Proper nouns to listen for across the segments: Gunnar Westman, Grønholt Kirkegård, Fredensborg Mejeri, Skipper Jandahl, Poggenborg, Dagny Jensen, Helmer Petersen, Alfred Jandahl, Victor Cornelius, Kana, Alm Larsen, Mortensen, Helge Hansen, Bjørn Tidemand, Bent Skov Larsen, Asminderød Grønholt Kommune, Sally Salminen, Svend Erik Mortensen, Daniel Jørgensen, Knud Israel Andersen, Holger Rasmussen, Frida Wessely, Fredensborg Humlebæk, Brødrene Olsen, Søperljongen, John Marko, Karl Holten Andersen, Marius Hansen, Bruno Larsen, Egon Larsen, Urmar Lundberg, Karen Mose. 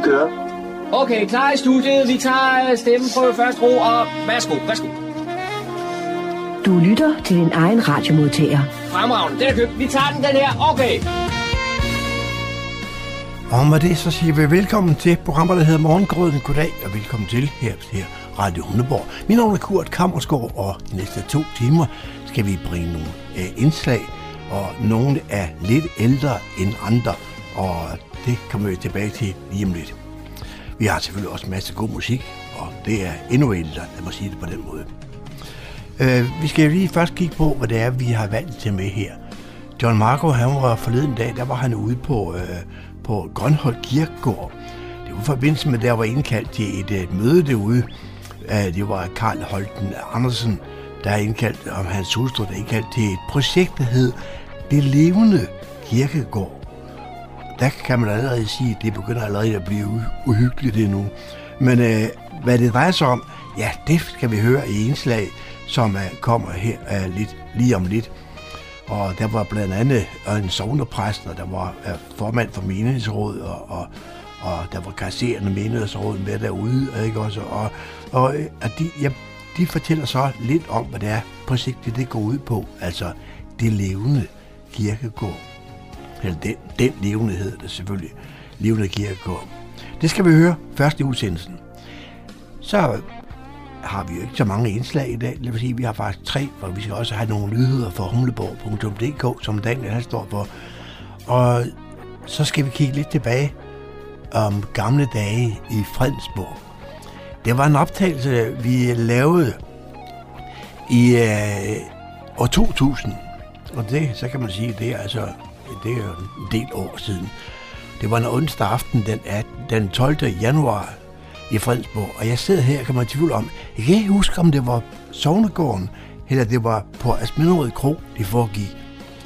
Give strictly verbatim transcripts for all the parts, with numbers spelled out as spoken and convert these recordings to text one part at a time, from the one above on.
vi kører. Okay, klar i studiet. Vi tager stemmeprøve først, ro, og værsgo, værsgo. Du lytter til din egen radiomodtager. Fremragende, den er købt. Vi tager den, den her. Okay. Og med det, så siger vi velkommen til programmet, der hedder Morgengrøden. Goddag og velkommen til her til Radio Hundeborg. Min navn er Kurt Kammersgaard, og de næste to timer skal vi bringe nogle øh, indslag, og nogle er lidt ældre end andre, og det kommer vi tilbage til lige om lidt. Vi har selvfølgelig også masser af god musik, og det er endnu ældre, lad mig sige det på den måde. Øh, vi skal lige først kigge på, hvad det er, vi har valgt til med her. John Marko, han var forleden dag, der var han ude på... Øh, på Grønholt Kirkegård. Det var i forbindelse med, der var indkaldt til et, et møde derude. Det var Karl Holten Andersen, der er indkaldt, og hans hustru, der er indkaldt til et projekt, der hed Det Levende Kirkegård. Der kan man allerede sige, at det begynder allerede at blive uhyggeligt endnu. Men øh, hvad det drejer sig om, ja, det skal vi høre i indslag, som uh, kommer her uh, lidt, lige om lidt. Og der var blandt andet en sognepræst, og der var formand for menighedsrådet, og, og, og der var kasserende menighedsråd med derude, ikke også? Og, og, og de, ja, de fortæller så lidt om, hvad det er på sigt, det går ud på. Altså, det levende kirkegård. Eller den, den levende hedder det selvfølgelig. Levende kirkegård. Det skal vi høre først i udsendelsen. Så har vi jo ikke så mange indslag i dag. Lad os sige, vi har faktisk tre, og vi skal også have nogle nyheder fra humleborg punktum d k, som Daniel han står for. Og så skal vi kigge lidt tilbage om gamle dage i Fredensborg. Det var en optagelse, vi lavede i øh, år to tusind. Og det, så kan man sige, det er altså det er en del år siden. Det var en onsdag aften den, den tolvte januar i Fredensborg, og jeg sidder her og kan man tvivle om, jeg kan ikke huske, om det var sognegården, eller det var på Asminderød Kro, det foregik.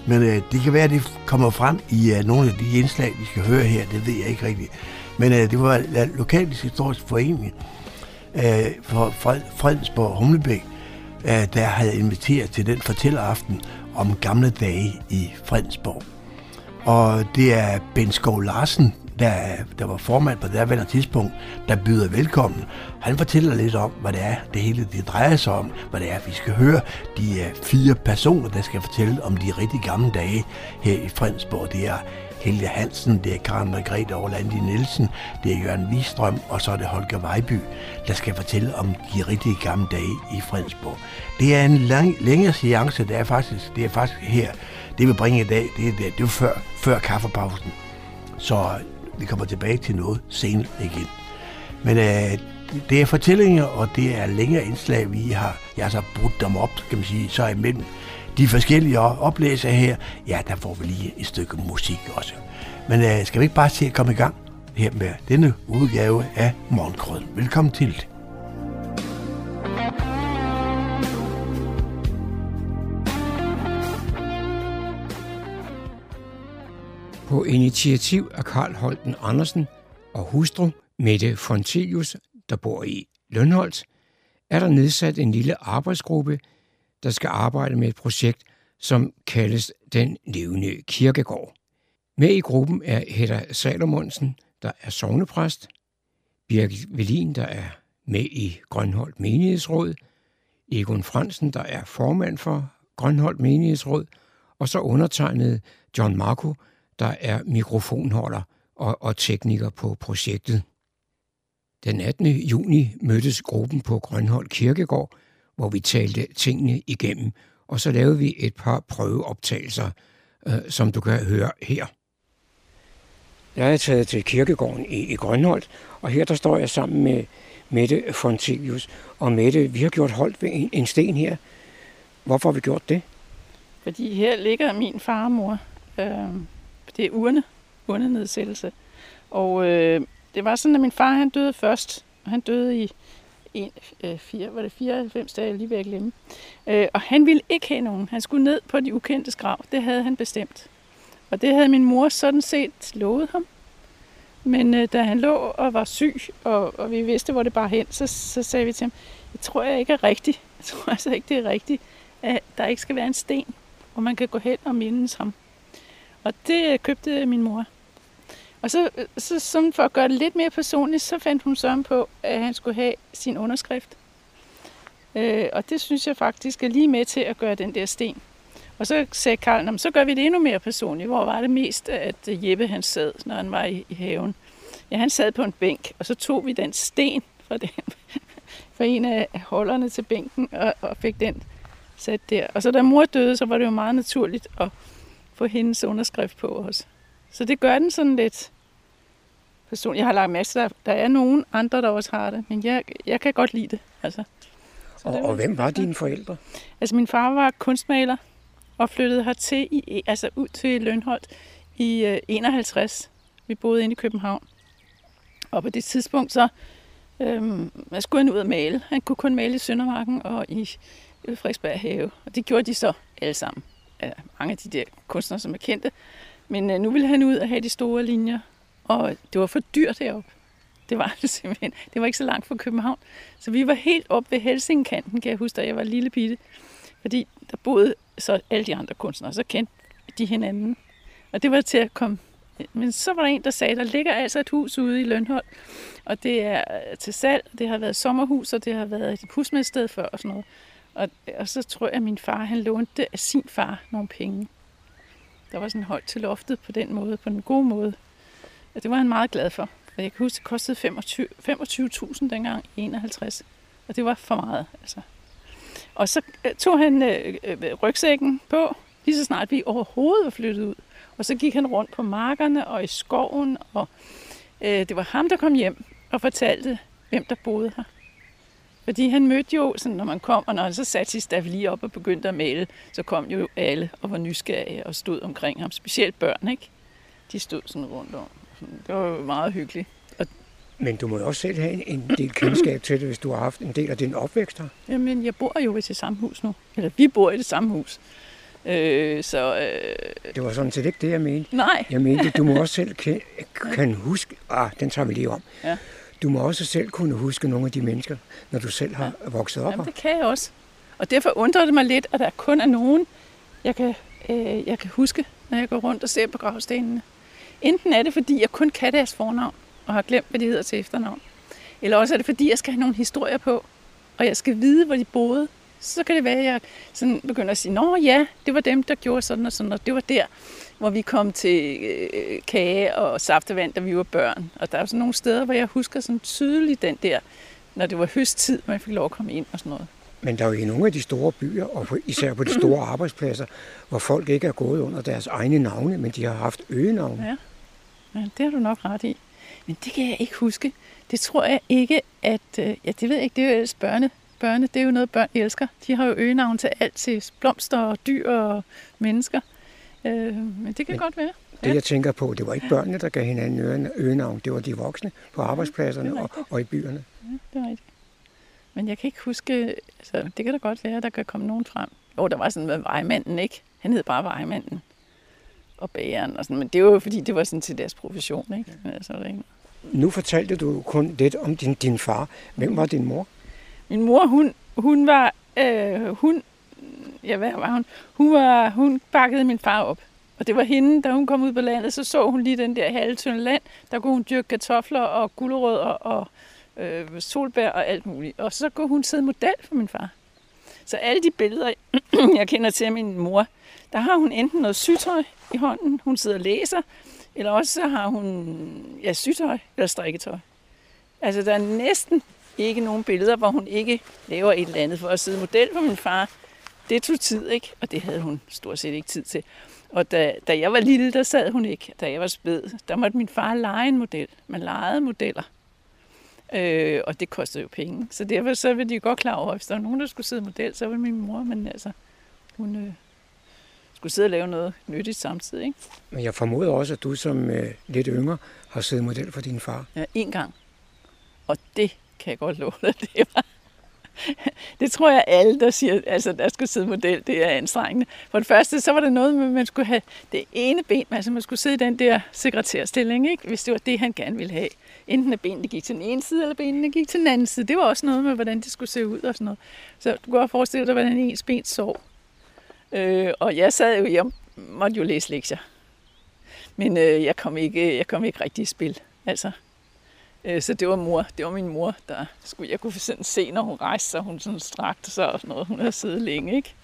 Men øh, det kan være, at det kommer frem i øh, nogle af de indslag, vi skal høre her, det ved jeg ikke rigtigt. Men øh, det var øh, Lokalt Historisk Forening øh, for Fred, Fredensborg Humlebæk, øh, der havde inviteret til den fortælleraften om gamle dage i Fredensborg. Og det er Bent Skov Larsen, Der, der var formand på det derværende tidspunkt, der byder velkommen. Han fortæller lidt om, hvad det er, det hele det drejer sig om, hvad det er, vi skal høre. De er fire personer, der skal fortælle om de rigtig gamle dage her i Fredensborg. Det er Helge Hansen, det er Karen Margrethe Orlandi Nielsen, det er Jørgen Wiestrøm, og så er det Holger Vejby, der skal fortælle om de rigtig gamle dage i Fredensborg. Det er en lang, længere seance, det er faktisk, det er faktisk her. Det vi bringer i dag, det er, det, det er før, før kaffepausen. Så vi kommer tilbage til noget senere igen. Men øh, det er fortællinger, og det er længere indslag, vi har. Jeg har så brudt dem op, kan man sige, så imellem de forskellige oplæser her. Ja, der får vi lige et stykke musik også. Men øh, skal vi ikke bare se at komme i gang her med denne udgave af Morgengrøden. Velkommen til det. På initiativ af Karl Holten Andersen og hustru Mette Fontilius, der bor i Lønholt, er der nedsat en lille arbejdsgruppe, der skal arbejde med et projekt, som kaldes Den Levende Kirkegård. Med i gruppen er Hedda Salomonsen, der er sognepræst, Birk Willin, der er med i Grønholt Menighedsråd, Egon Fransen, der er formand for Grønholt Menighedsråd, og så undertegnede John Marko, der er mikrofonholder og, og tekniker på projektet. Den attende juni mødtes gruppen på Grønholt Kirkegård, hvor vi talte tingene igennem, og så lavede vi et par prøveoptagelser, øh, som du kan høre her. Jeg er taget til kirkegården i, i Grønholt, og her der står jeg sammen med Mette Fontilius. Og Mette, vi har gjort holdt ved en, en sten her. Hvorfor har vi gjort det? Fordi her ligger min farmor. Øh... Det er urne, urnenedsættelse. Og øh, det var sådan, at min far han døde først. Han døde i fireoghalvfems, da jeg lige ved at glemme. Øh, og han ville ikke have nogen. Han skulle ned på de ukendtes grav. Det havde han bestemt. Og det havde min mor sådan set lovet ham. Men øh, da han lå og var syg, og, og vi vidste, hvor det bar hen, så, så sagde vi til ham, jeg tror jeg ikke er rigtigt. Jeg tror altså ikke, det er rigtigt, at der ikke skal være en sten, hvor man kan gå hen og mindes ham. Og det købte min mor. Og så, så sådan for at gøre det lidt mere personligt, så fandt hun sådan på, at han skulle have sin underskrift. Øh, og det synes jeg faktisk er lige med til at gøre den der sten. Og så sagde Karl, så gør vi det endnu mere personligt. Hvor var det mest, at Jeppe han sad, når han var i, i haven? Ja, han sad på en bænk, og så tog vi den sten fra, den, fra en af holderne til bænken og, og fik den sat der. Og så da mor døde, så var det jo meget naturligt at få hendes underskrift på os. Så det gør den sådan lidt personligt. Jeg har lagt mærke til, der, der er nogen andre, der også har det, men jeg, jeg kan godt lide det. Altså. Og, det var, og hvem var dine forældre? Altså min far var kunstmaler og flyttede hertil, i, altså ud til Lønholt i øh, enoghalvtreds. Vi boede inde i København. Og på det tidspunkt, så øhm, skulle han ud og male. Han kunne kun male i Søndermarken og i Frederiksberg Have. Og det gjorde de så alle sammen. Ja, mange af de der kunstnere, som er kendte. Men øh, nu ville han ud og have de store linjer. Og det var for dyrt heroppe. Det var det simpelthen. Det var ikke så langt fra København. Så vi var helt oppe ved Helsingekanten, kan jeg huske, da jeg var lille pitte. Fordi der boede så alle de andre kunstnere, så kendte de hinanden. Og det var til at komme... Men så var der en, der sagde, der ligger altså et hus ude i Lønholt, og det er til salg, det har været sommerhus, og det har været et husmandssted før og sådan noget. Og, og så tror jeg, at min far, han lånte af sin far nogle penge. Der var sådan højt til loftet på den måde, på den gode måde. Og det var han meget glad for. For jeg kan huske, det kostede femogtyve tusind dengang i enoghalvtreds, og det var for meget, altså. Og så tog han øh, rygsækken på, lige så snart vi overhovedet var flyttet ud. Og så gik han rundt på markerne og i skoven, og øh, det var ham, der kom hjem og fortalte, hvem der boede her. Fordi han mødte jo, sådan, når man kom, og når han så satte sit stavli op og begyndte at male, så kom jo alle og var nysgerrige og stod omkring ham. Specielt børn, ikke? De stod sådan rundt om. Det var jo meget hyggeligt. Og... Men du må jo også selv have en del kendskab til det, hvis du har haft en del af din opvækst her. Jamen, jeg bor jo i det samme hus nu. Eller vi bor i det samme hus. Øh, så, øh... Det var sådan set ikke det, jeg mente. Nej. Jeg mente, du må også selv kan, kan huske... Ah, den tager vi lige om. Ja. Du må også selv kunne huske nogle af de mennesker, når du selv har ja. vokset op. Jamen, det kan jeg også. Og derfor undrer det mig lidt, at der kun er nogen, jeg kan, øh, jeg kan huske, når jeg går rundt og ser på gravstenene. Enten er det, fordi jeg kun kan deres fornavn, og har glemt, hvad de hedder til efternavn. Eller også er det, fordi jeg skal have nogle historier på, og jeg skal vide, hvor de boede. Så kan det være, at jeg sådan begynder at sige, nå ja, det var dem, der gjorde sådan og sådan, og det var der, hvor vi kom til øh, kage og saftevand, da vi var børn. Og der er jo sådan nogle steder, hvor jeg husker sådan tydeligt den der, når det var høsttid, man fik lov at komme ind og sådan noget. Men der er jo i nogle af de store byer, og især på de store arbejdspladser, hvor folk ikke er gået under deres egne navne, men de har haft øgenavne. Ja, ja det har du nok ret i. Men det kan jeg ikke huske. Det tror jeg ikke, at... Øh, ja, det ved jeg ikke, det er jo ellers børne. Børne, det er jo noget, børn elsker. De har jo øgenavn til alt, til blomster og dyr og mennesker. Øh, men det kan men godt være. Ja. Det, jeg tænker på, det var ikke børnene, der gav hinanden øgenavn. Det var de voksne på arbejdspladserne ja, og, og i byerne. Ja, det var rigtigt. Men jeg kan ikke huske... Altså, det kan da godt være, der kan komme nogen frem. Åh, der var sådan med vejmanden, ikke? Han hed bare vejmanden og bageren og sådan. Men det var jo, fordi det var sådan til deres profession, ikke? Ja. Altså, det ikke. Nu fortalte du kun lidt om din, din far. Hvem var din mor? Min mor, hun, hun var, øh, hun, ja, hvad var hun? Hun var, hun bakkede min far op. Og det var hende, da hun kom ud på landet, så så hun lige den der halvtynde land. Der kunne hun dyrke kartofler og gulerødder og øh, solbær og alt muligt. Og så kunne hun sidde model for min far. Så alle de billeder, jeg kender til min mor, der har hun enten noget sygtøj i hånden, hun sidder og læser, eller også har hun, ja, sygtøj eller strikketøj. Altså, der er næsten... ikke nogen billeder, hvor hun ikke laver et eller andet for at sidde model for min far. Det tog tid, ikke? Og det havde hun stort set ikke tid til. Og da, da jeg var lille, der sad hun ikke. Da jeg var spæd, der måtte min far lege en model. Man legede modeller. Øh, og det kostede jo penge. Så derfor så ville de jo godt klar over, at hvis der var nogen, der skulle sidde model, så var min mor, men altså, hun øh, skulle sidde og lave noget nyttigt samtidig, ikke? Men jeg formoder også, at du som øh, lidt yngre har siddet model for din far. Ja, én gang. Og det kan jeg godt love dig, det var. Det tror jeg alle, der siger, altså der skulle sidde model, det er anstrengende. For det første, så var der noget med, man skulle have det ene ben, altså man skulle sidde i den der sekretærstilling, ikke? Hvis det var det, han gerne ville have. Enten at benene gik til den ene side, eller benene gik til den anden side. Det var også noget med, hvordan det skulle se ud og sådan noget. Så du kan godt forestille dig, hvordan ens ben sov. Øh, og jeg sad jo, jeg måtte jo læse lektier. Men øh, jeg, kom ikke, jeg kom ikke rigtig i spil, altså. Øh, så det var mor, det var min mor, der skulle, jeg kunne sådan se, når hun rejste sig, hun sådan strakte sig og sådan noget. Hun havde siddet længe, ikke?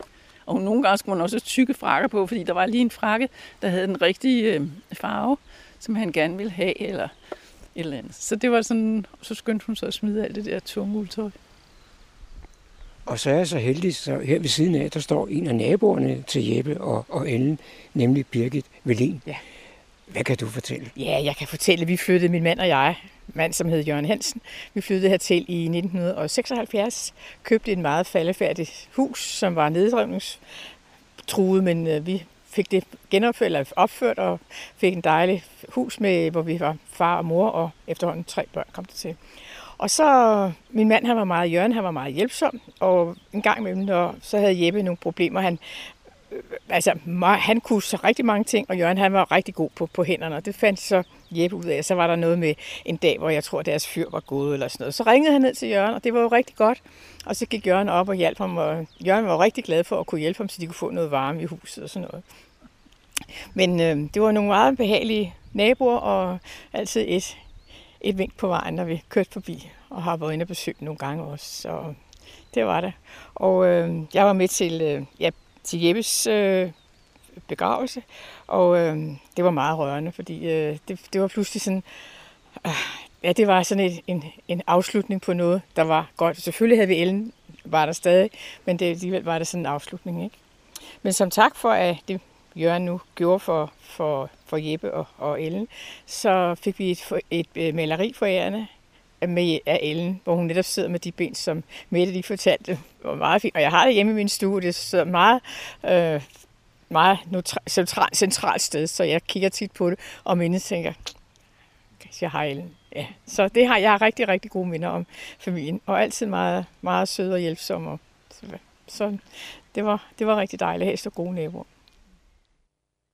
Og hun, nogle gange skulle man også tykke frakker på, fordi der var lige en frakke, der havde den rigtige øh, farve, som han gerne ville have, eller et eller andet. Så det var sådan, så skyndte hun så at smide alt det der tunge uldtøj. Og så er jeg så heldig, så her ved siden af, der står en af naboerne til Jeppe og, og Ellen, nemlig Birgit Willin. Ja. Hvad kan du fortælle? Ja, jeg kan fortælle, at vi flyttede, min mand og jeg, mand som hed Jørgen Hansen, vi flyttede hertil i nitten seksoghalvfjerds, købte en meget faldefærdigt hus, som var nedrivningstruet, men vi fik det genopført eller opført, og fik en dejlig hus, med, hvor vi var far og mor, og efterhånden tre børn kom det til. Og så, min mand, han var meget, Jørgen, han var meget hjælpsom, og en gang imellem, når, så havde Jeppe nogle problemer. Han, øh, altså, han kunne så rigtig mange ting, og Jørgen, han var rigtig god på, på hænderne, og det fandt så Jeppe ud af. Så var der noget med en dag, hvor jeg tror, deres fyr var gået, eller sådan noget. Så ringede han ned til Jørgen, og det var jo rigtig godt, og så gik Jørgen op og hjalp ham, og Jørgen var rigtig glad for at kunne hjælpe ham, så de kunne få noget varme i huset og sådan noget. Men øh, det var nogle meget behagelige naboer, og altid et... et vink på vejen, når vi kørte forbi, og har været inde og besøgt nogle gange også, så det var det. Og øh, jeg var med til, øh, ja, til Jeppes øh, begravelse, og øh, det var meget rørende, fordi øh, det, det var pludselig sådan, øh, ja, det var sådan et, en, en afslutning på noget, der var godt. Selvfølgelig havde vi Ellen, var der stadig, men det, alligevel var det sådan en afslutning, ikke? Men som tak for, at det Jørgen nu gjorde for, for, for Jeppe og, og Ellen, så fik vi et, et, et maleri for ærende med af Ellen, hvor hun netop sidder med de ben, som Mette lige fortalte. Det var meget fint, og jeg har det hjemme i min stue, det sidder meget, øh, meget centralt central sted, så jeg kigger tit på det, og mindes tænker, jeg har Ellen. Ja. Så det har jeg rigtig, rigtig gode minder om familien, og altid meget, meget søde og hjælpsomme. Så det var, det var rigtig dejligt at have så gode naboer.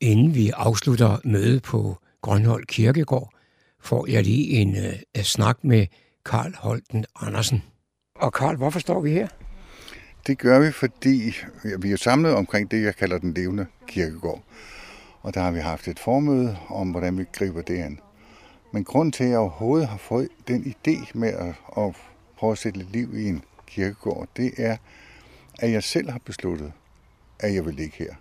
Inden vi afslutter mødet på Grønholt Kirkegård, får jeg lige en uh, snak med Karl Holten Andersen. Og Karl, hvorfor står vi her? Det gør vi, fordi vi er samlet omkring det, jeg kalder den levende kirkegård. Og der har vi haft et formøde om, hvordan vi griber det an. Men grunden til, at jeg overhovedet har fået den idé med at, at prøve at sætte liv i en kirkegård, det er, at jeg selv har besluttet, at jeg vil ligge her.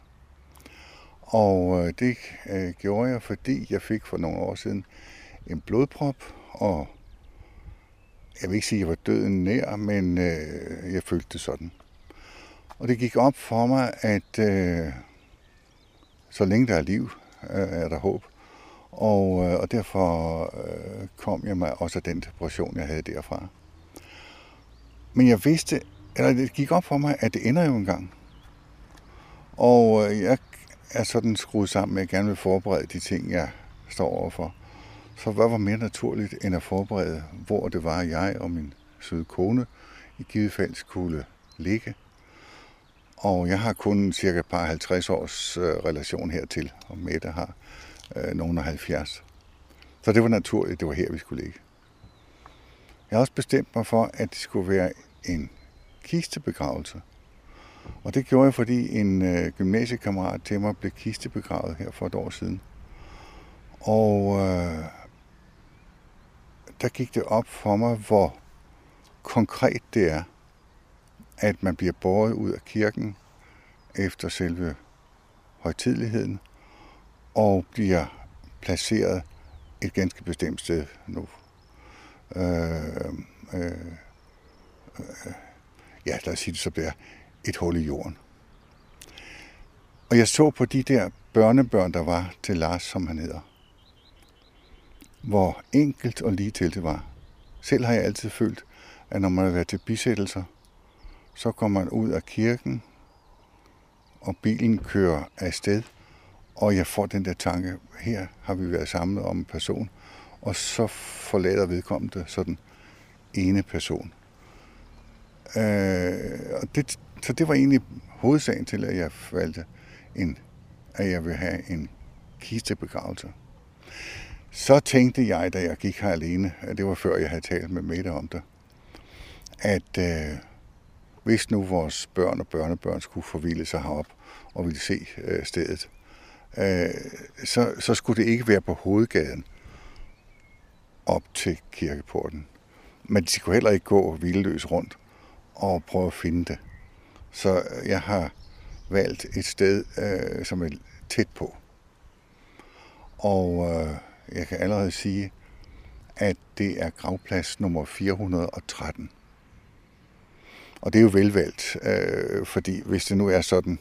Og det øh, gjorde jeg, fordi jeg fik for nogle år siden en blodprop, og jeg vil ikke sige, at jeg var døden nær, men øh, jeg følte det sådan. Og det gik op for mig, at øh, så længe der er liv, øh, er der håb. Og, øh, og derfor øh, kom jeg mig også af den depression, jeg havde derfra. Men jeg vidste, eller det gik op for mig, at det ender jo engang. Og øh, jeg er sådan skruet sammen med, at jeg gerne vil forberede de ting, jeg står overfor. Så hvad var mere naturligt, end at forberede, hvor det var, jeg og min søde kone i givet fald skulle ligge. Og jeg har kun cirka et par halvtreds års relation hertil, og Mette har øh, nogen af halvfjerds. Så det var naturligt, det var her, vi skulle ligge. Jeg har også bestemt mig for, at det skulle være en kistebegravelse. Og det gjorde jeg, fordi en øh, gymnasiekammerat til mig blev kistebegravet her for et år siden. Og øh, der gik det op for mig, hvor konkret det er, at man bliver båret ud af kirken efter selve højtideligheden og bliver placeret et ganske bestemt sted nu. Øh, øh, øh, ja, lad os sige det, så bliver et hul i jorden. Og jeg så på de der børnebørn, der var til Lars, som han hedder. Hvor enkelt og lige til det var. Selv har jeg altid følt, at når man har været til bisættelser, så går man ud af kirken, og bilen kører afsted, og jeg får den der tanke, her har vi været samlet om en person, og så forlader vedkommende sådan ene person. Øh, og det Så det var egentlig hovedsagen til, at jeg valgte, en, at jeg ville have en kistebegravelse. Så tænkte jeg, da jeg gik her alene, og det var før jeg havde talt med Mette om det, at øh, hvis nu vores børn og børnebørn skulle forvilde sig herop og ville se øh, stedet, øh, så, så skulle det ikke være på hovedgaden op til kirkeporten. Men de skulle heller ikke gå hvileløs rundt og prøve at finde det. Så jeg har valgt et sted, øh, som er tæt på. Og øh, jeg kan allerede sige, at det er gravplads nummer fire hundrede og tretten. Og det er jo velvalgt, øh, fordi hvis det nu er sådan,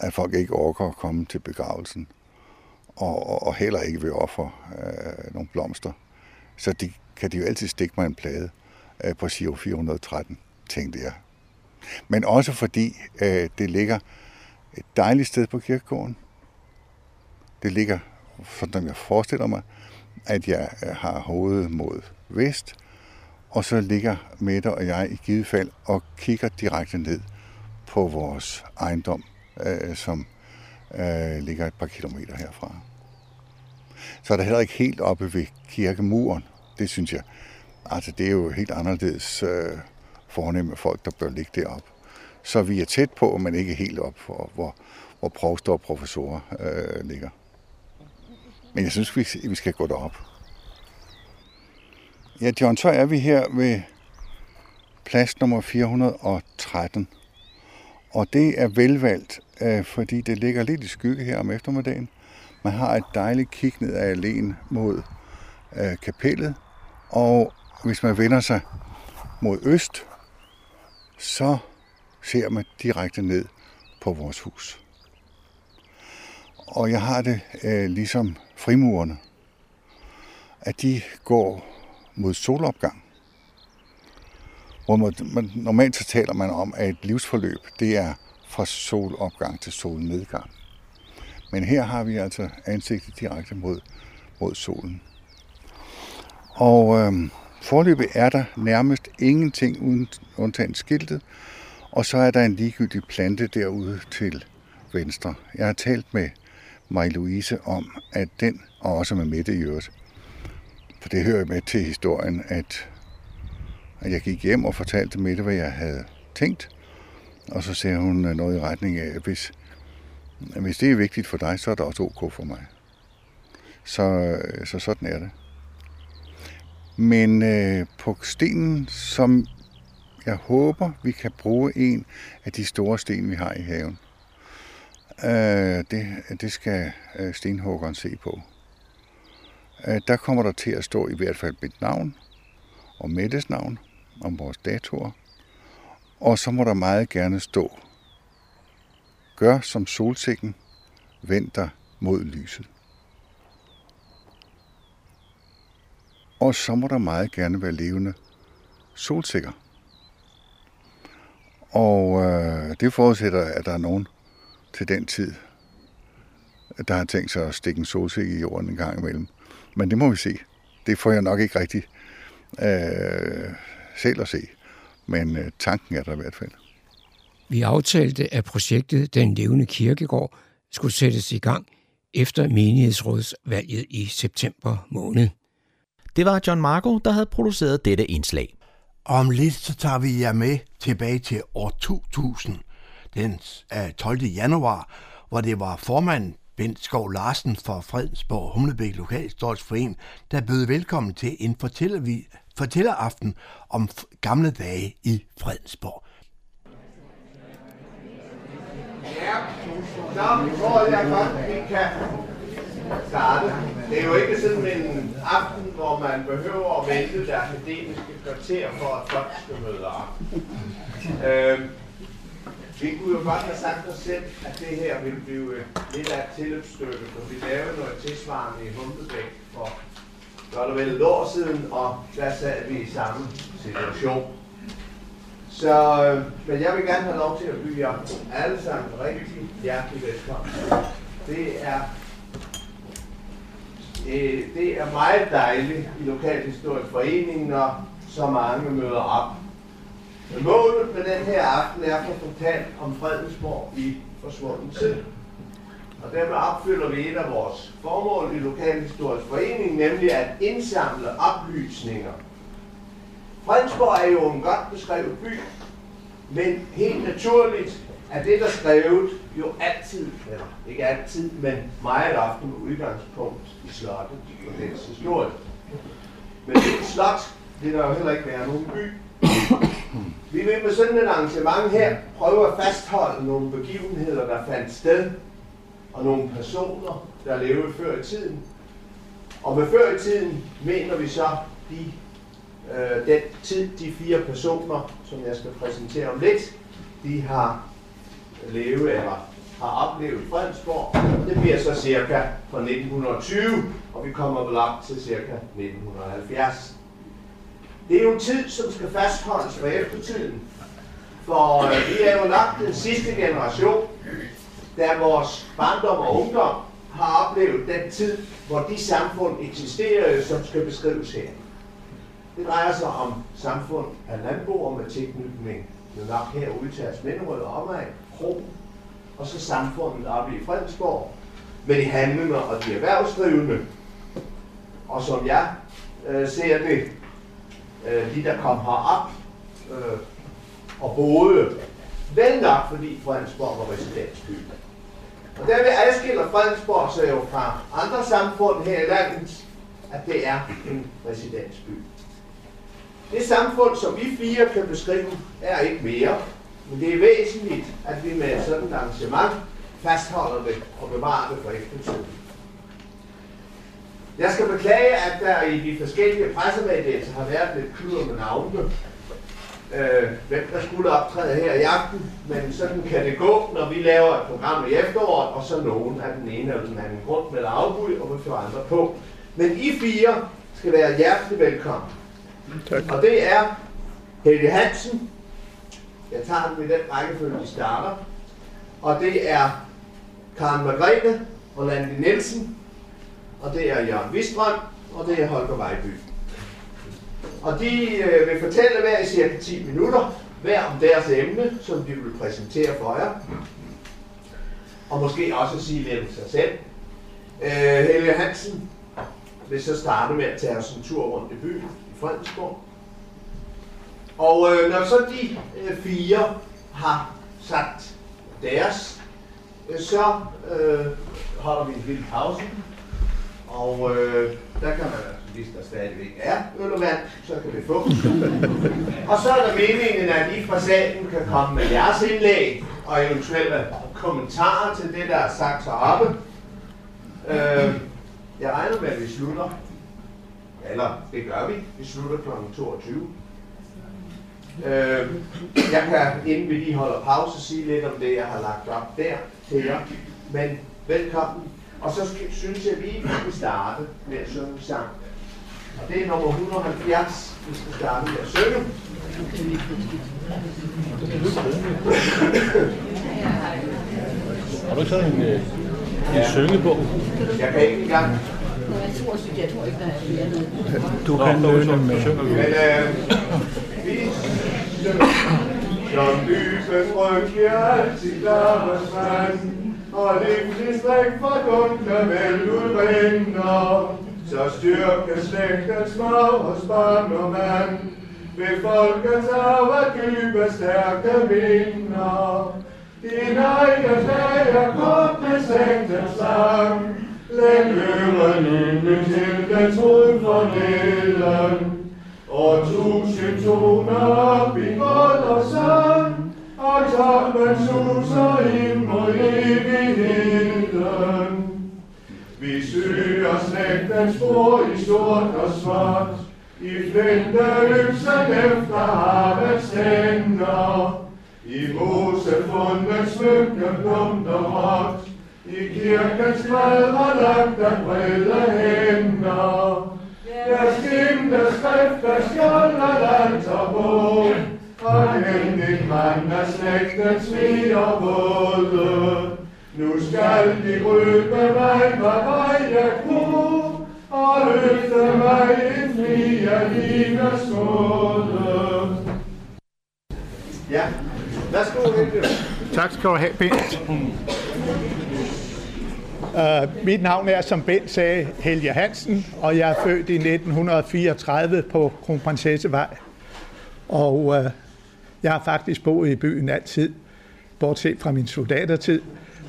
at folk ikke orker at komme til begravelsen, og, og, og heller ikke vil ofre øh, nogle blomster, så de, kan de jo altid stikke mig en plade øh, på C O fire hundrede og tretten, tænkte jeg. Men også fordi øh, det ligger et dejligt sted på kirkegården. Det ligger, som jeg forestiller mig, at jeg har hovedet mod vest, og så ligger Mette og jeg i givet fald og kigger direkte ned på vores ejendom, øh, som øh, ligger et par kilometer herfra. Så er der heller ikke helt oppe ved kirkemuren, det synes jeg. Altså det er jo helt anderledes øh, fornemme folk, der bør ligge deroppe. Så vi er tæt på, men ikke helt op, hvor, hvor, hvor provster og professorer øh, ligger. Men jeg synes, vi skal gå derop. Ja, John, så er vi her ved plads nummer fire hundrede og tretten. Og det er velvalgt, fordi det ligger lidt i skygge her om eftermiddagen. Man har et dejligt kig ned ad alléen mod kapellet. Og hvis man vender sig mod øst, så ser man direkte ned på vores hus. Og jeg har det øh, ligesom frimurerne, at de går mod solopgang. Hvor man, man, normalt så taler man om, at et livsforløb det er fra solopgang til solnedgang. Men her har vi altså ansigtet direkte mod, mod solen. Og øh, forløbet er der nærmest ingenting uden, undtagen skiltet, og så er der en ligegyldig plante derude til venstre. Jeg har talt med Marie-Louise om, at den, og også med Mette i øvrigt, for det hører med til historien, at, at jeg gik hjem og fortalte Mette, hvad jeg havde tænkt, og så sagde hun noget i retning af, hvis, hvis det er vigtigt for dig, så er det også ok for mig. Så, så sådan er det. Men øh, på stenen, som jeg håber, vi kan bruge en af de store sten, vi har i haven, Det, det skal stenhuggeren se på. Der kommer der til at stå i hvert fald mit navn og Mettes navn om vores datoer. Og så må der meget gerne stå: gør som solsikken, vend dig mod lyset. Og så må der meget gerne være levende solsikker. Og øh, det forudsætter, at der er nogen til den tid, der har tænkt sig at stikke en solsikke i jorden en gang imellem. Men det må vi se. Det får jeg nok ikke rigtig øh, selv at se. Men øh, tanken er der i hvert fald. Vi aftalte, at projektet Den Levende Kirkegård skulle sættes i gang efter menighedsrådsvalget i september måned. Det var John Marko, der havde produceret dette indslag. Om lidt så tager vi jer med tilbage til år to tusind. Den tolvte januar, hvor det var formanden Bent Skov Larsen fra Fredensborg Humlebæk Lokalhistorisk Forening, der bød velkommen til en fortælleraften om gamle dage i Fredensborg. Ja, så tror jeg godt, vi kan starte. Det er jo ikke sådan en aften, hvor man behøver at vente det akademiske kvarter for, at folk skal møde op. Øhm. Vi kunne jo godt have sagt os selv, at det her ville blive lidt af et tilløbsstykke, for vi lavede noget tilsvarende i Humlebæk for godt og vel et år siden, og der sad vi i samme situation. Så, men jeg vil gerne have lov til at byde jer alle sammen rigtig hjertelig velkommen. Det er, øh, det er meget dejligt i Lokalhistorisk Forening, når så mange møder op. Målet med den her aften er at få fortalt om Fredensborg i forsvunden tid. Og dermed opfylder vi et af vores formål i Lokalhistorisk Forening, nemlig at indsamle oplysninger. Fredensborg er jo en godt beskrevet by, men helt naturligt at det, der er skrevet, jo altid, eller ikke altid, men meget ofte med udgangspunkt i slottet og dets historie. Men det er et slot, det der jo heller ikke være nogen by. Vi vil med sådan et arrangement her prøve at fastholde nogle begivenheder, der fandt sted, og nogle personer, der levede før i tiden. Og med før i tiden mener vi så de, øh, den tid, de fire personer, som jeg skal præsentere om lidt, de har levet eller har oplevet Fredensborg. Det bliver så cirka fra nitten tyve, og vi kommer vel op til cirka nitten halvfjerds. Det er jo en tid, som skal fastholdes for eftertiden, for øh, vi er jo nok den sidste generation, da vores barndom og ungdom har oplevet den tid, hvor de samfund eksisterede, som skal beskrives her. Det drejer sig om samfund af landboer med tilknytning, jo nok herude til Asminderød og omegn, Kro, og så samfundet oppe i Fredensborg, med de handlende og de erhvervsdrivende, og som jeg øh, ser det, øh, de der kom herop øh, og boede, vel nok fordi Fredensborg var residensby. Og derved adskiller Fredensborg sig jo fra andre samfund her i landet, at det er en residensby. Det samfund, som vi fire kan beskrive, er ikke mere, men det er væsentligt, at vi med sådan et arrangement fastholder det og bevarer det for eftertiden. Jeg skal beklage, at der i de forskellige pressemeddelelser har været lidt kludder med navnene. Øh, hvem der skulle optræde her i aften, men sådan kan det gå, når vi laver et program i efteråret, og så nogen af den ene eller den anden grund med afbud, og vi får andre på. Men I fire skal være hjertelig velkommen. Tak. Og det er Helge Hansen, jeg tager den i den rækkefølge, de starter, og det er Karen Margrethe Orlandi Nielsen, og det er Jørgen Wiestrøm, og det er Holger Vejby. Og de øh, vil fortælle hver i cirka ti minutter, hver om deres emne, som de vil præsentere for jer. Og måske også sige lidt om sig selv. Øh, Helge Hansen vil så starte med at tage os en tur rundt i byen i Fredensborg. Og øh, når så de øh, fire har sagt deres, øh, så øh, holder vi en lille pause. Og øh, der kan man, hvis der stadigvæk er øl og vand, så kan vi få. Og så er der meningen, at I fra salen kan komme med jeres indlæg og eventuelle kommentarer til det, der er sagt heroppe. Øh, jeg regner med, at vi slutter, eller det gør vi, vi slutter klokken toogtyve. Øh, jeg kan, inden vi lige holder pause, sige lidt om det, jeg har lagt op der til jer. Men velkommen. Og så synes jeg, at vi kan starte med at synge sang. Og det er nummer et hundrede og halvfjerds, vi skal starte med at synge. Har du ikke taget en, en ja. syngebog? Jeg kan ikke engang. Jeg tror ikke, der er flere noget. Du kan nå, så synger vi. Men øh, vi synger. Som lyset røkker til Klarhedsvand, og livets stræk fra dunkle vel udrinder, så styrker slægtens mag hos barn og mand, ved folkets arv at dybe stærke vinder. Din egen dag er kort med slægtens sang, læg øren inde til dens rød fornælden, og tusind toner op i guld og sang, og toppen suser ind mod evigheden. Vi søger slægtens spor i sort og svart, i flinteløbsen efter havets hænder, i mosefundet smykke plumt og råt, i kirkens græd var lagt af brede hænder. Der skimte skrifter skjolder land og bog, og heldig mand af slægtens vider både. Nu skal de røbe mig fra veje kro, og løfte mig en fri af livets måde. Ja, værsgo, Helge. Tak skal du have, Bent. Uh, mit navn er, som Bent sagde, Helge Hansen, og jeg er født i nitten fireogtredive på Kronprinsessevej. Og uh, jeg har faktisk boet i byen altid. bortset fra min soldatertid.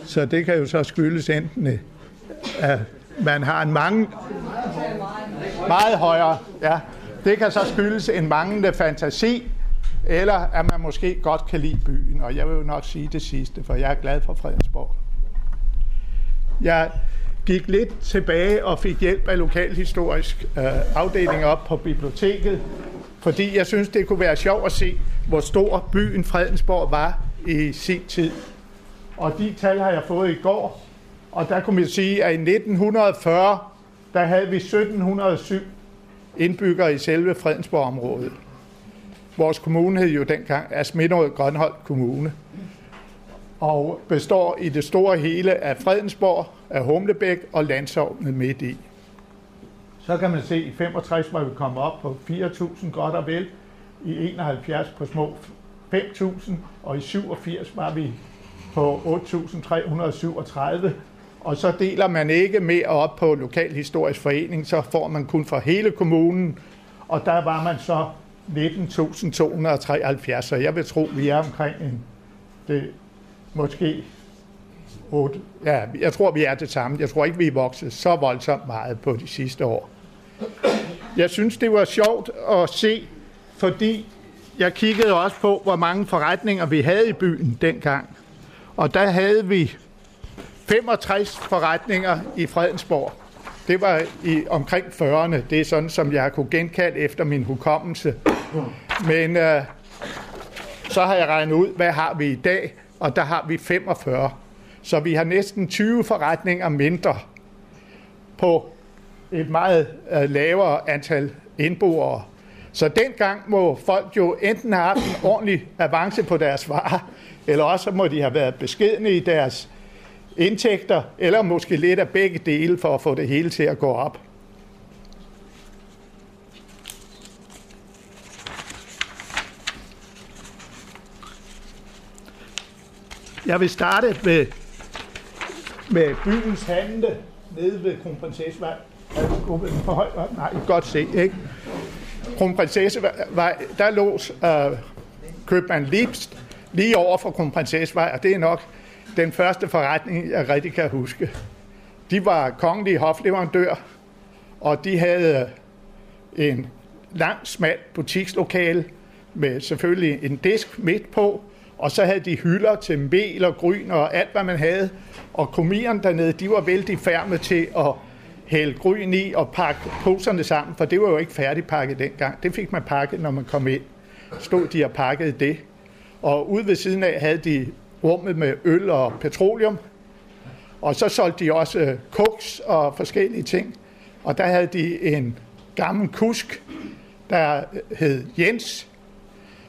Så det kan jo så skyldes enten, at man har en mange meget højere, ja, det kan så skyldes en manglende fantasi, eller at man måske godt kan lide byen, og jeg vil jo nok sige det sidste, for jeg er glad for Fredensborg. Jeg gik lidt tilbage og fik hjælp af lokalhistorisk øh, afdeling op på biblioteket, fordi jeg synes, det kunne være sjovt at se, hvor stor byen Fredensborg var i sin tid. Og de tal har jeg fået i går, og der kunne man sige, at i nitten fyrre, der havde vi sytten hundrede og syv indbyggere i selve Fredensborg-området. Vores kommune hed jo dengang Asminderød Grønholt Kommune, og består i det store hele af Fredensborg, af Humlebæk og landsognet midt i. Så kan man se, at i femogtres var vi kommet op på fire tusind godt og vel, i enoghalvfjerds på små fem tusind, og i syvogfirs var vi på otte tusind tre hundrede og syvogtredive. Og så deler man ikke mere op på lokalhistorisk forening, så får man kun fra hele kommunen, og der var man så nitten tusind to hundrede og treoghalvfjerds, så jeg vil tro, vi er omkring en, det, måske otte. Ja, jeg tror, vi er det samme. Jeg tror ikke, vi er vokset så voldsomt meget på de sidste år. Jeg synes, det var sjovt at se, fordi jeg kiggede også på, hvor mange forretninger vi havde i byen dengang. Og der havde vi femogtres forretninger i Fredensborg. Det var i omkring fyrrerne. Det er sådan, som jeg kunne genkalde efter min hukommelse. Men øh, så har jeg regnet ud, hvad har vi i dag, og der har vi femogfyrre. Så vi har næsten tyve forretninger mindre på et meget øh, lavere antal indboere. Så dengang må folk jo enten have haft en ordentlig avance på deres varer, eller også må de have været beskedne i deres indtægter, eller måske lidt af begge dele for at få det hele til at gå op. Jeg vil starte med, med byens handle nede ved Kronprinsessevej. Nej, godt se, ikke? Kronprinsessevej, der lå øh, købmand Libst lige over for Kronprinsessevej, og det er nok den første forretning, jeg rigtig kan huske. De var kongelige hofleverandør, og de havde en lang, smal butikslokale med selvfølgelig en disk midt på, og så havde de hylder til mel og gryn og alt, hvad man havde. Og komierne dernede, de var vældig færme til at hælde gryn i og pakke poserne sammen, for det var jo ikke færdigpakket dengang. Det fik man pakket, når man kom ind. Stod de og pakkede det. Og ude ved siden af havde de rummet med øl og petroleum. Og så solgte de også koks og forskellige ting. Og der havde de en gammel kusk, der hed Jens.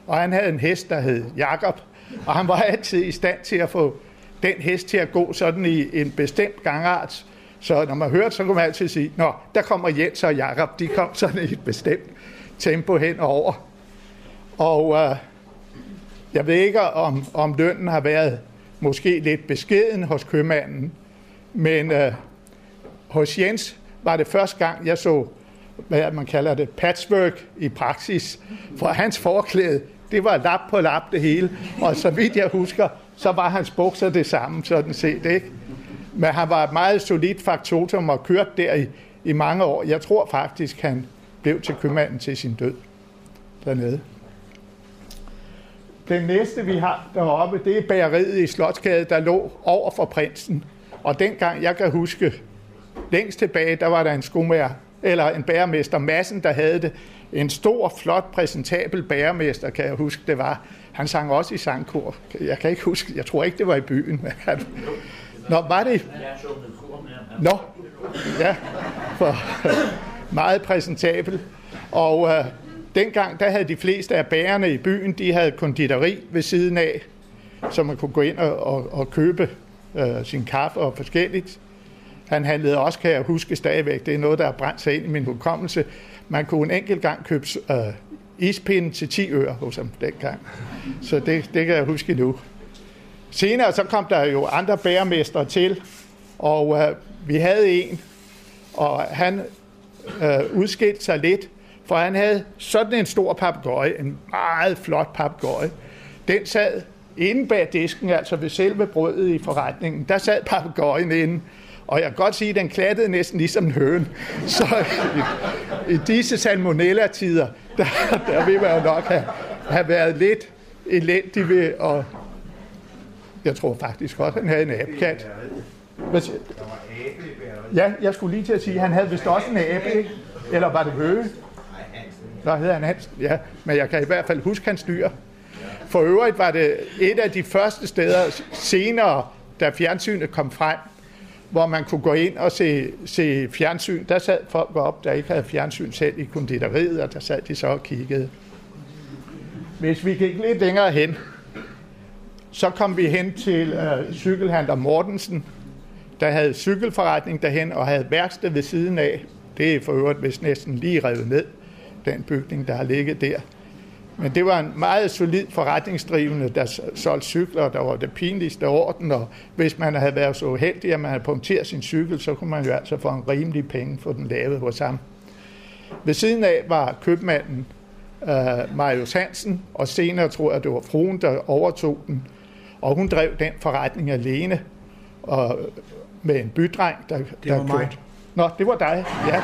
Og han havde en hest, der hed Jacob. Og han var altid i stand til at få den hest til at gå sådan i en bestemt gangart. Så når man hørte, så kunne man altid sige, nå, der kommer Jens og Jacob. De kom sådan i et bestemt tempo henover. Og øh, jeg ved ikke, om, om lønnen har været måske lidt beskeden hos købmanden, men øh, hos Jens var det første gang, jeg så, hvad man kalder det, patchwork i praksis. For hans forklæde, det var lap på lap det hele, og så vidt jeg husker, så var hans bukser det samme, sådan set, ikke? Men han var et meget solidt faktotum og kørte der i, i mange år. Jeg tror faktisk, han blev til købmanden til sin død dernede. Den næste, vi har deroppe, det er bageriet i Slotsgade, der lå over for Prinsen. Og dengang, jeg kan huske, længst tilbage, der var der en skomager, eller en bagermester, Madsen, der havde det. En stor, flot, præsentabel bagermester, kan jeg huske, det var. Han sang også i sangkor. Jeg kan ikke huske, jeg tror ikke, det var i byen. Nå, var det? Nå, ja, for meget præsentabel. Og øh, dengang, der havde de fleste af bagerne i byen, de havde konditori ved siden af, så man kunne gå ind og, og, og købe øh, sin kaffe og forskelligt. Han handlede også, kan jeg huske stadigvæk, det er noget, der har brændt sig ind i min hukommelse. Man kunne en enkelt gang købe øh, ispinde til ti øre hos ham dengang. Så det, det kan jeg huske nu. Senere så kom der jo andre bagermestre til, og øh, vi havde en, og han øh, udskilte sig lidt, for han havde sådan en stor papegøje, en meget flot papegøje. Den sad Inde bag disken, altså ved selve brødet i forretningen, der sad papegøjen inde. Og jeg kan godt sige, at den klattede næsten ligesom en høne. Så i, i disse salmonella-tider, der, der vil man jo nok have, have været lidt elendig ved at... Jeg tror faktisk godt, han havde en abkat. Hvad siger du? Ja, jeg skulle lige til at sige, at han havde vist også en abe, ikke? Eller var det høge? Nå, hedder han Hansen, ja. Men jeg kan i hvert fald huske hans dyr. For øvrigt var det et af de første steder senere, da fjernsynet kom frem, hvor man kunne gå ind og se, se fjernsyn. Der sad folk op, der ikke havde fjernsyn selv i konditoriet, og der sad de så og kiggede. Hvis vi gik lidt længere hen, så kom vi hen til øh, cykelhandler Mortensen, der havde cykelforretning derhen og havde værksted ved siden af. Det er for øvrigt vist næsten lige revet ned, den bygning, der har ligget der. Men det var en meget solid forretningsdrivende, der solgte cykler, der var det pinligste orden, og hvis man havde været så uheldig, at man havde punkteret sin cykel, så kunne man jo altså få en rimelig penge for den lavet hos ham. Ved siden af var købmanden øh, Marius Hansen, og senere tror jeg, det var fruen, der overtog den, og hun drev den forretning alene, og med en bydreng, der købte. Det var der mig. Nå, det var dig, ja.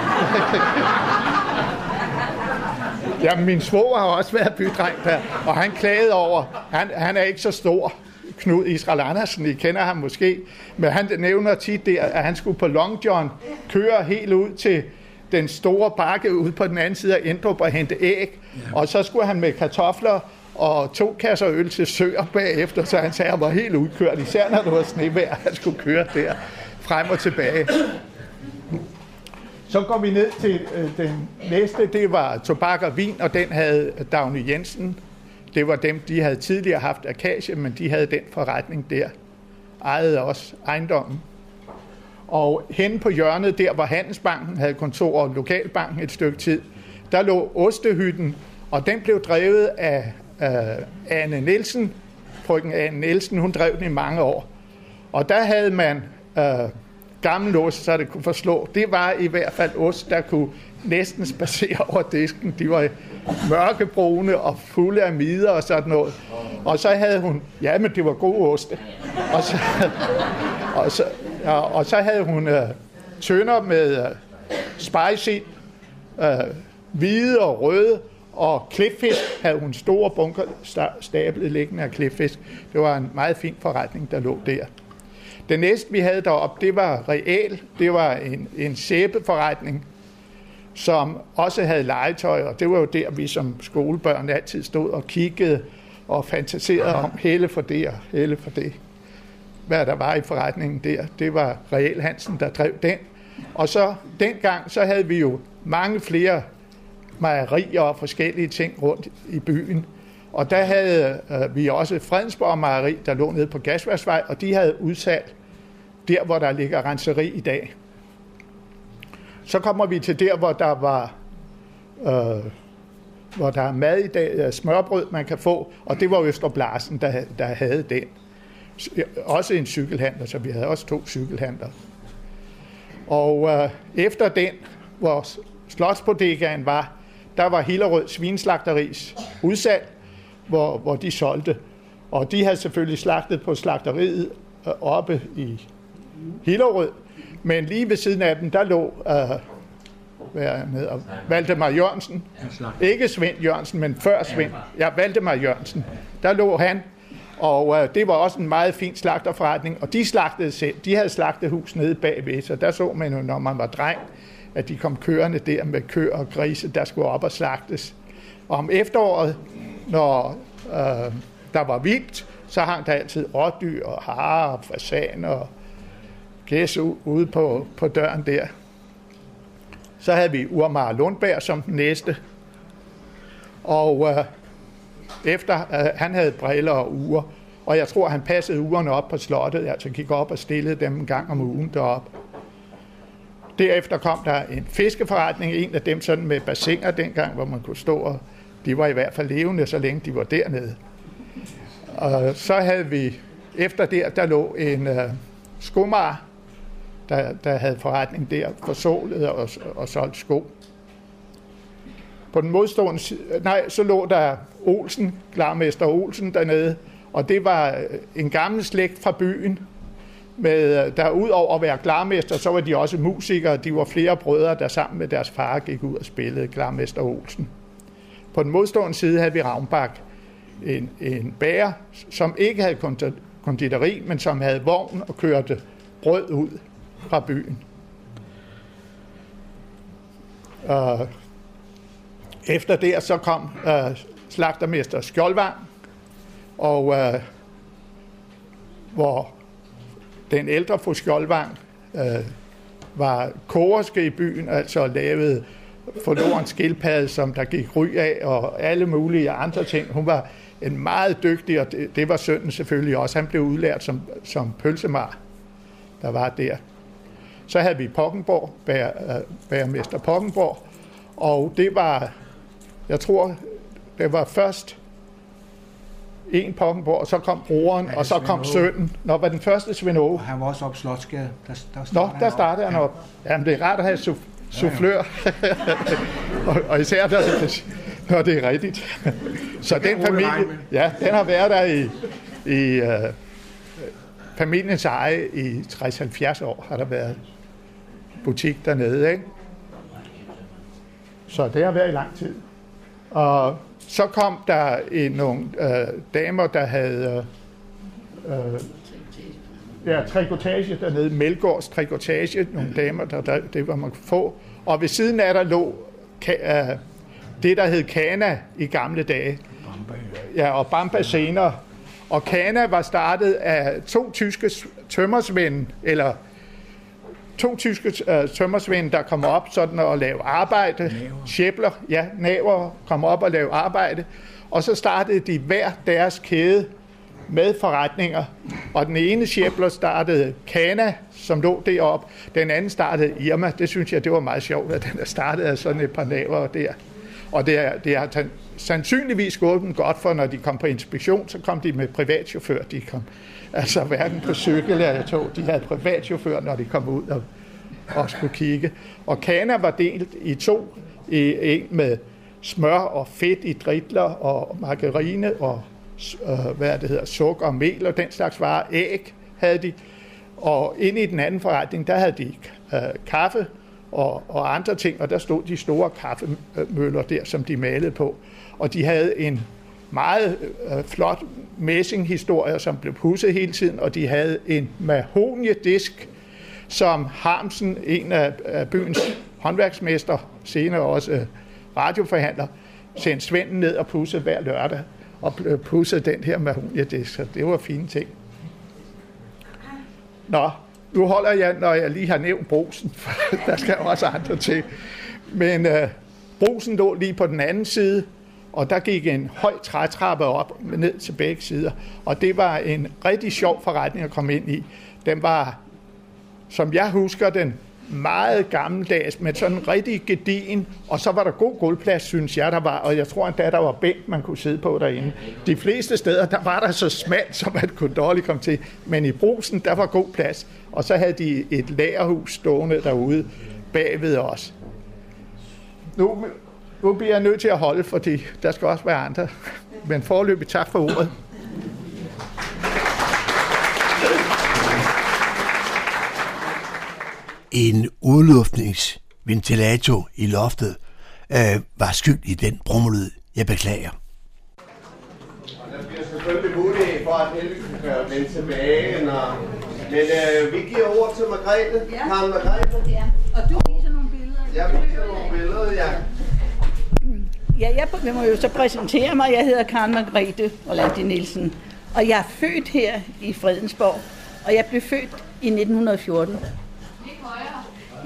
Ja, min svoger har også været bydreng der, og han klagede over, han, han er ikke så stor, Knud Israel Andersen, I kender ham måske, men han nævner tit der, at han skulle på Long John køre helt ud til den store bakke ude på den anden side af Endrup og hente æg, og så skulle han med kartofler og to kasser øl til søer bagefter, så han sagde, at han var helt udkørt, især når det var snevejr, han skulle køre der frem og tilbage. Så går vi ned til øh, den næste, det var tobak og vin, og den havde Dagny Jensen. Det var dem, de havde tidligere haft akage, men de havde den forretning der. Ejede også ejendommen. Og hen på hjørnet der, hvor Handelsbanken havde kontor og Lokalbanken et stykke tid, der lå Ostehytten, og den blev drevet af øh, Anne Nielsen. Frøken Anne Nielsen, hun drev den i mange år. Og der havde man... Øh, gammel ost, så det kunne forslå. Det var i hvert fald ost, der kunne næsten spacere over disken. De var mørkebrune og fulde af midder og sådan noget. Og så havde hun... Ja, men det var gode oste. Og så, og så, og, og så havde hun øh, tønder med øh, spejsild, øh, hvide og røde, og klipfisk havde hun store bunker stablet liggende af klipfisk. Det var en meget fin forretning, der lå der. Det næste, vi havde deroppe, det var Real. Det var en, en sæbeforretning, som også havde legetøj, og det var jo der, vi som skolebørn altid stod og kiggede og fantaserede om hele for det og hele for det. Hvad der var i forretningen der, det var Real Hansen, der drev den. Og så dengang, så havde vi jo mange flere mejerier og forskellige ting rundt i byen. Og der havde øh, vi også Fredensborg Mejeri, der lå nede på Gasværksvej, og de havde udsat der, hvor der ligger renseri i dag. Så kommer vi til der, hvor der var øh, hvor der er mad i dag, smørbrød, man kan få, og det var Øster Blarsen, der, der havde den. Også en cykelhandler, så vi havde også to cykelhandler. Og øh, efter den, hvor Slotsbodegaen var, der var Hillerød Svinslagteris udsalg, Hvor, hvor de solgte. Og de havde selvfølgelig slagtet på slagteriet øh, oppe i Hillerød, men lige ved siden af dem, der lå øh, Valdemar Jørgensen. Ikke Svend Jørgensen, men før Svend. Ja, Valdemar Jørgensen. Der lå han, og øh, det var også en meget fin slagterforretning, og de slagtede selv. De havde slagtehus nede bagved, så der så man jo, når man var dreng, at de kom kørende der med køer og grise, der skulle op og slagtes. Og om efteråret, når øh, der var vildt, så hang der altid rådyr og harer og fasaner og gæs ude på, på døren der. Så havde vi Urmar Lundberg som den næste. Og øh, efter, øh, han havde briller og uger, og jeg tror, han passede ugerne op på slottet, altså gik op og stillede dem en gang om ugen deroppe. Derefter kom der en fiskeforretning, en af dem sådan med bassiner dengang, hvor man kunne stå og... De var i hvert fald levende, så længe de var dernede. Og så havde vi, efter der, der lå en øh, skomager, der, der havde forretning der, forsålet og, og solgte sko. På den modstående side, nej, så lå der Olsen, glarmester Olsen dernede, Og det var en gammel slægt fra byen, med, der ud over at være klarmester, så var de også musikere. De var flere brødre, der sammen med deres far gik ud og spillede klarmester Olsen. På den modstående side havde vi Ravnbak, en, en bager, som ikke havde konditori, men som havde vogn og kørte brød ud fra byen. Og efter der så kom øh, slagtermester Skjoldvang, og øh, hvor den ældre fru Skjoldvang øh, var kogerske i byen, altså lavede forlorens skildpadde, som der gik ry af, og alle mulige andre ting. Hun var en meget dygtig, og det, det var sønnen selvfølgelig også. Han blev udlært som, som pølsemar, der var der. Så havde vi Poggenborg, bærer, bærermester Poggenborg, og det var, jeg tror, det var først en Poggenborg, og så kom broren, og så kom sønnen. Nå, var den første Svend Aage. Han var også op Slotsgade. Der, der Nå, der startede han op. op. Jamen, det er rart at have su- soufflør. og, og især, der, når det er rigtigt. Så den familie, ja, den har været der i... i uh, familiens eje i tres til halvfjerds år har der været butik dernede, ikke? Så det har været i lang tid. Og så kom der en, nogle øh, damer, der havde øh, ja, trikotage dernede, Melgaards trikotage, nogle damer, der, der, det var man kunne få. Og ved siden af der lå ka, øh, det, der hed Kana i gamle dage. Ja, og Bamba senere. Og Kana var startet af to tyske tømmersvende, eller to tyske tømmersvende, der kom op sådan og lavede arbejde. Sjæbler, ja, naver kom op og lavede arbejde. Og så startede de hver deres kæde med forretninger. Og den ene sjæbler startede Kana, som lå deroppe. Den anden startede Irma. Det synes jeg, det var meget sjovt, at den er startet af sådan et par naver der. Og det, er, det har t- sandsynligvis gået dem godt, for når de kom på inspektion, så kom de med privatchauffør. De kom altså hverken på cykel eller tog. De havde privatchauffør, når de kom ud og, og skulle kigge. Og Kana var delt i to. I, en med smør og fedt i dritler og margarine og øh, hvad det hedder, sukker og mel og den slags varer. Æg havde de. Og inde i den anden forretning, der havde de øh, kaffe. Og, og andre ting, og der stod de store kaffemøller der, som de malede på. Og de havde en meget øh, flot messinghistorie, som blev pudset hele tiden, og de havde en mahoniedisk, som Harmsen, en af, af byens håndværksmester, senere også øh, radioforhandler, sendte Svenden ned og pudsede hver lørdag, og blev pudset den her mahoniedisk, så det var fine ting. Nå, nu holder jeg, når jeg lige har nævnt Brugsen, for der skal også andre til. Men øh, Brugsen lå lige på den anden side, og der gik en høj trætrappe op ned til begge sider. Og det var en rigtig sjov forretning at komme ind i. Den var, som jeg husker den, meget gammeldags, men sådan en rigtig gedigen. Og så var der god gulvplads, synes jeg, der var. Og jeg tror endda, der var bænk, man kunne sidde på derinde. De fleste steder, der var der så smalt, som man kunne dårligt komme til. Men i Brugsen, der var god plads. Og så havde de et lagerhus stående derude bagved os. Nu, nu bliver jeg nødt til at holde, fordi der skal også være andre. Men foreløbig tak for ordet. En udluftningsventilator i loftet øh, var skyld i den brummelyd. Jeg beklager. Og der bliver selvfølgelig mulighed for, at Helge kan vende tilbage. Når... Men øh, vi giver ord til Margrethe. Ja. Karen Margrethe. Ja. Og du viser nogle billeder. Jeg viser nogle billeder, ja. Ja, jeg, jeg må jo så præsentere mig. Jeg hedder Karen Margrethe Orlandi Nielsen. Og jeg er født her i Fredensborg. Og jeg blev født i nitten fjorten.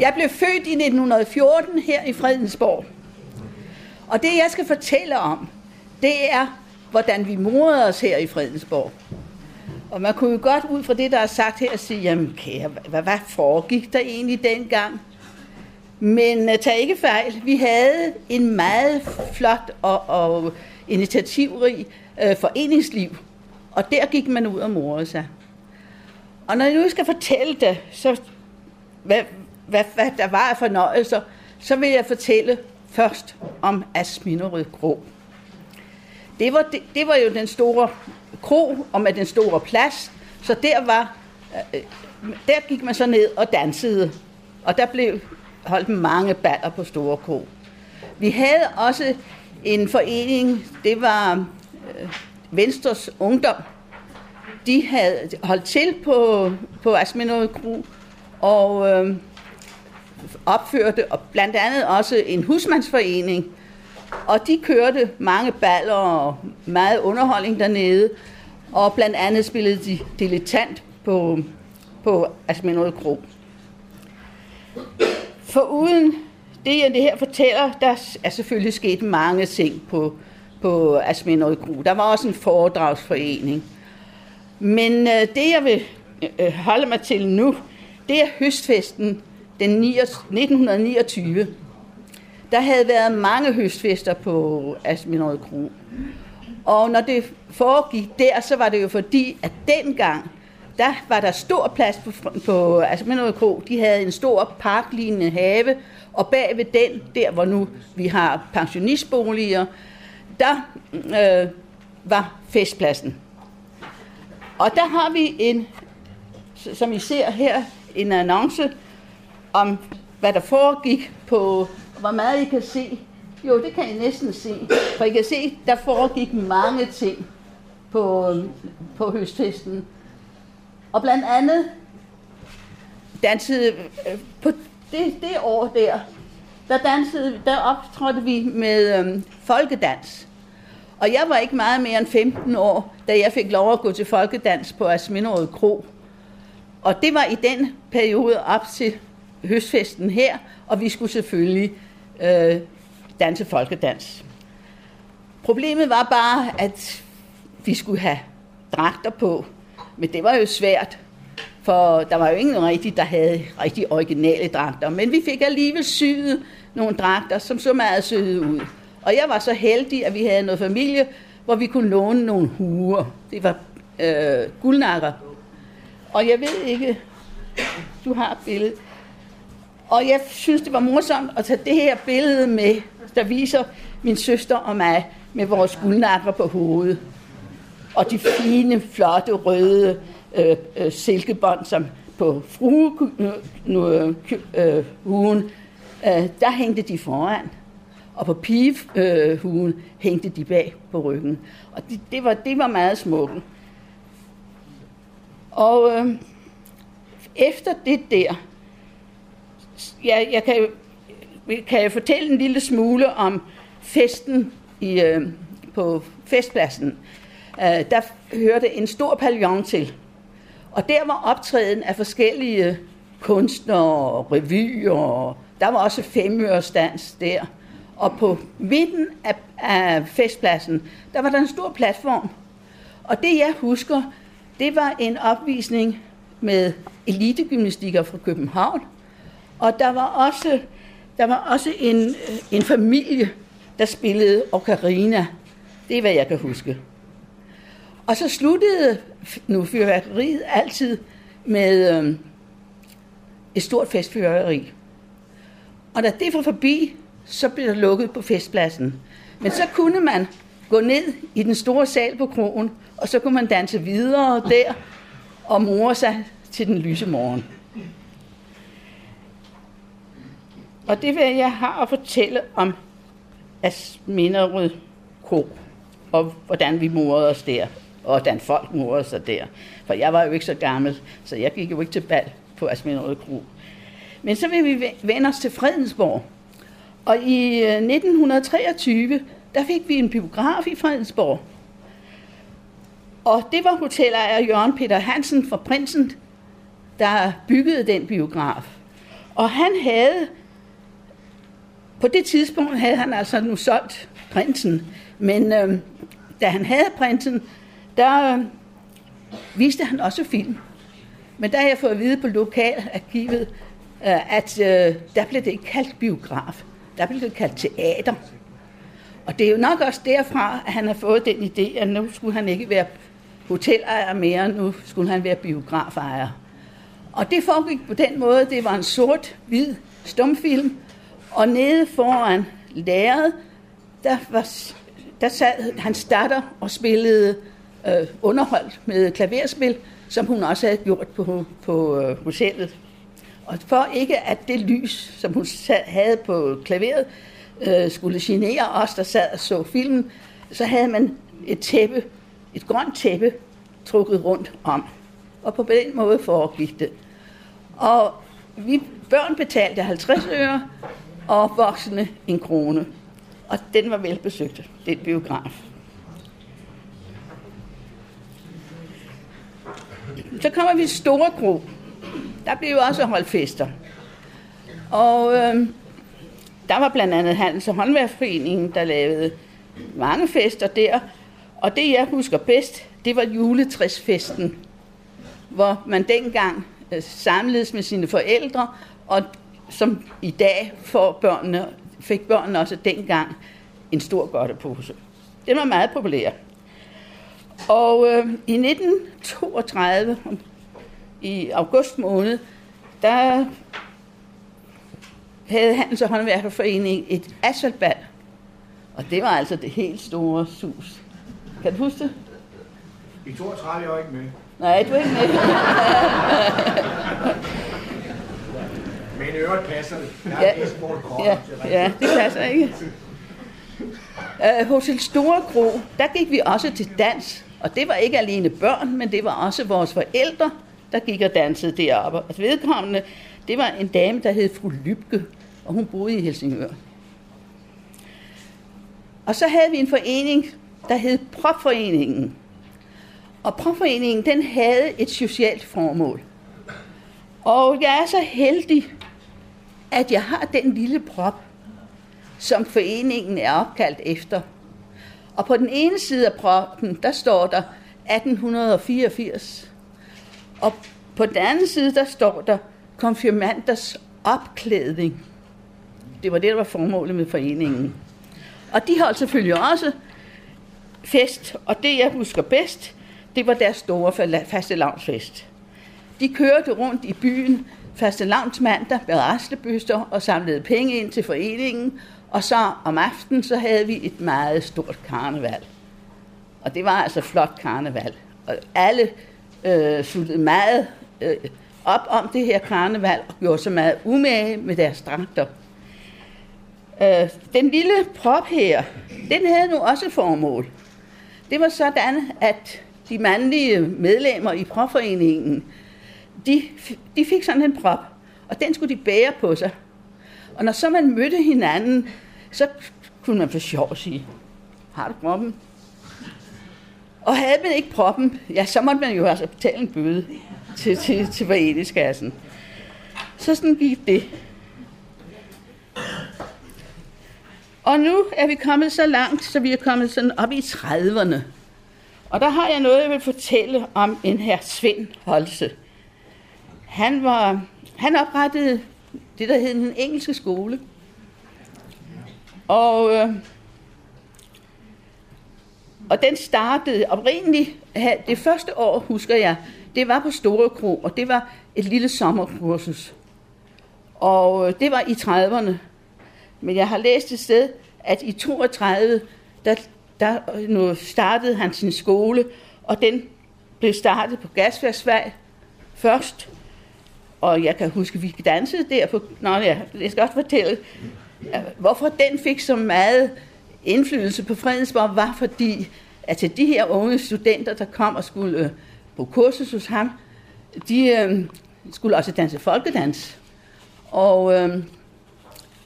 Jeg blev født i nitten fjorten her i Fredensborg. Og det, jeg skal fortælle om, det er, hvordan vi morede os her i Fredensborg. Og man kunne jo godt ud fra det, der er sagt her, sige, jamen kære, hvad, hvad foregik der egentlig dengang? Men uh, tag ikke fejl, vi havde en meget flot og, og initiativrig uh, foreningsliv. Og der gik man ud og morede sig. Og når jeg nu skal fortælle det, så... Hvad, hvad, hvad der var af fornøjelser, så vil jeg fortælle først om Asminderød Kro. Det var, det, det var jo den store kro og med den store plads, så der var der gik man så ned og dansede, og der blev holdt mange baller på store kro. Vi havde også en forening, det var Venstres Ungdom. De havde holdt til på på Asminderød Kro og øh, opførte og blandt andet også en husmandsforening. Og de kørte mange baller og meget underholdning dernede, og blandt andet spillede de dilettant på, på Asminderød Kro. Foruden det, jeg det her fortæller, der er selvfølgelig sket mange ting på, på Asminderød Kro. Der var også en foredragsforening. Men øh, det, jeg vil øh, holde mig til nu, det er høstfesten den nitten niogtyve. Der havde været mange høstfester på Asminderød Kro. Og når det foregik der, så var det jo fordi, at dengang, der var der stor plads på, på Asminderød Kro. De havde en stor parklignende have, og bag ved den, der hvor nu vi har pensionistboliger, der øh, var festpladsen. Og der har vi en, som I ser her, en annonce om, hvad der foregik på. Hvor meget I kan se? Jo, det kan I næsten se. For I kan se, der foregik mange ting på, på høstfesten. Og blandt andet dansede på det, det år der, der dansede, der optrådte vi med øhm, folkedans. Og jeg var ikke meget mere end femten år, da jeg fik lov at gå til folkedans på Asminderød Kro. Og det var i den periode op til høstfesten her, og vi skulle selvfølgelig Øh, danse folkedans. Problemet var bare, at vi skulle have dragter på, men det var jo svært, for der var jo ingen rigtig, der havde rigtig originale dragter, men vi fik alligevel syet nogle dragter, som så meget søde ud. Og jeg var så heldig, at vi havde noget familie, hvor vi kunne låne nogle huer. Det var øh, guldnakker. Og jeg ved ikke, du har et billede. Og jeg synes, det var morsomt at tage det her billede med, der viser min søster og mig med vores guldnakker på hovedet. Og de fine, flotte, røde øh, øh, silkebånd, som på fruehugen, øh, der hængte de foran. Og på pigehugen hængte de bag på ryggen. Og de, det, var, det var meget smukt. Og øh, efter det der, Jeg, jeg kan, kan jeg fortælle en lille smule om festen i, øh, på festpladsen. Øh, der hørte en stor pavillon til. Og der var optræden af forskellige kunstnere og revyer. Der var også femøresdans der. Og på midten af, af festpladsen, der var der en stor platform. Og det jeg husker, det var en opvisning med elitegymnastikker fra København. Og der var også, der var også en, en familie, der spillede ocarina. Det er, hvad jeg kan huske. Og så sluttede nu fyrværkeriet altid med øhm, et stort festfyrværkeri. Og da det var forbi, så blev der lukket på festpladsen. Men så kunne man gå ned i den store sal på kroen, og så kunne man danse videre der og more sig til den lyse morgen. Og det vil jeg har at fortælle om Asminderød Kro, og hvordan vi morede os der, og hvordan folk morede sig der. For jeg var jo ikke så gammel, så jeg gik jo ikke til bal på Asminderød Kro. Men så vil vi vende os til Fredensborg. Og i nitten treogtyve, der fik vi en biograf i Fredensborg. Og det var hotelejer Jørgen Peter Hansen fra Prinsen, der byggede den biograf. Og han havde På det tidspunkt havde han altså nu solgt Prinsen, men øh, da han havde Prinsen, der øh, viste han også film. Men der har jeg fået at vide på lokalarkivet, øh, at øh, der blev det ikke kaldt biograf, der blev det kaldt teater. Og det er jo nok også derfra, at han har fået den idé, at nu skulle han ikke være hotelejer mere, nu skulle han være biografejer. Og det foregik på den måde, det var en sort-hvid stumfilm, og nede foran lærredet, der, der sad hans datter og spillede øh, underholdt med klaverspil, som hun også havde gjort på, på øh, hotellet. Og for ikke at det lys, som hun havde på klaveret, øh, skulle genere os, der sad og så filmen, så havde man et tæppe, et grønt tæppe, trukket rundt om. Og på den måde foregik det. Og vi børn betalte halvtreds øre, og voksne en krone. Og den var velbesøgt, den biograf. Så kommer vi i Store Kro. Der blev jo også holdt fester. Og øh, der var blandt andet Handels- og Håndværksforeningen, der lavede mange fester der. Og det, jeg husker bedst, det var juletræsfesten, hvor man dengang øh, samledes med sine forældre, og som i dag får børnene, fik børnene også dengang en stor godtepose. Den var meget populær. Og øh, i nitten toogtredive, i august måned, der havde Handels- og Håndværkerforeningen et asfaltbal. Og det var altså det helt store sus. Kan du huske det? I toogtredive er jeg ikke med. Nej, du er ikke med. Men i øvrigt passer det. Ja, ja, ja, det passer ikke. Uh, Hotel Store Kro, der gik vi også til dans. Og det var ikke alene børn, men det var også vores forældre, der gik og dansede deroppe. Og vedkommende, det var en dame, der hed fru Lybke, og hun boede i Helsingør. Og så havde vi en forening, der hed Propforeningen. Og Propforeningen, den havde et socialt formål. Og jeg er så heldig, at jeg har den lille prop, som foreningen er opkaldt efter. Og på den ene side af proppen, der står der atten fireogfirs. Og på den anden side, der står der konfirmanders opklædning. Det var det, der var formålet med foreningen. Og de holdt selvfølgelig også fest, og det, jeg husker bedst, det var deres store fastelavnsfest. De kørte rundt i byen fastelavnsmandag med rastebøster og samlede penge ind til foreningen, og så om aftenen, så havde vi et meget stort karneval. Og det var altså flot karneval. Og alle øh, sluttede meget øh, op om det her karneval og gjorde så meget umage med deres dragter. Øh, den lille prop her, den havde nu også et formål. Det var sådan, at de mandlige medlemmer i propforeningen, de, de fik sådan en prop, og den skulle de bære på sig. Og når så man mødte hinanden, så kunne man for sjov sige, har du proppen? Og havde man ikke proppen, ja, så måtte man jo altså betale en bøde til, til, til foreningskassen. Så sådan gik det. Og nu er vi kommet så langt, så vi er kommet sådan op i trediverne. Og der har jeg noget, jeg vil fortælle om en her Svend Holse. Han, var, han oprettede det, der hed Den Engelske Skole. Og, øh, og den startede oprindeligt, det første år, husker jeg, det var på Store Kro, og det var et lille sommerkursus. Og det var i trediverne. Men jeg har læst et sted, at i toogtredive, der, der nu startede han sin skole, og den blev startet på Gasværksvej først. Og jeg kan huske, at vi dansede der på... Nå, jeg skal også fortælle, hvorfor den fik så meget indflydelse på Fredensborg, var fordi, at til de her unge studenter, der kom og skulle på kursus hos ham, de øh, skulle også danse folkedans. Og... Øh,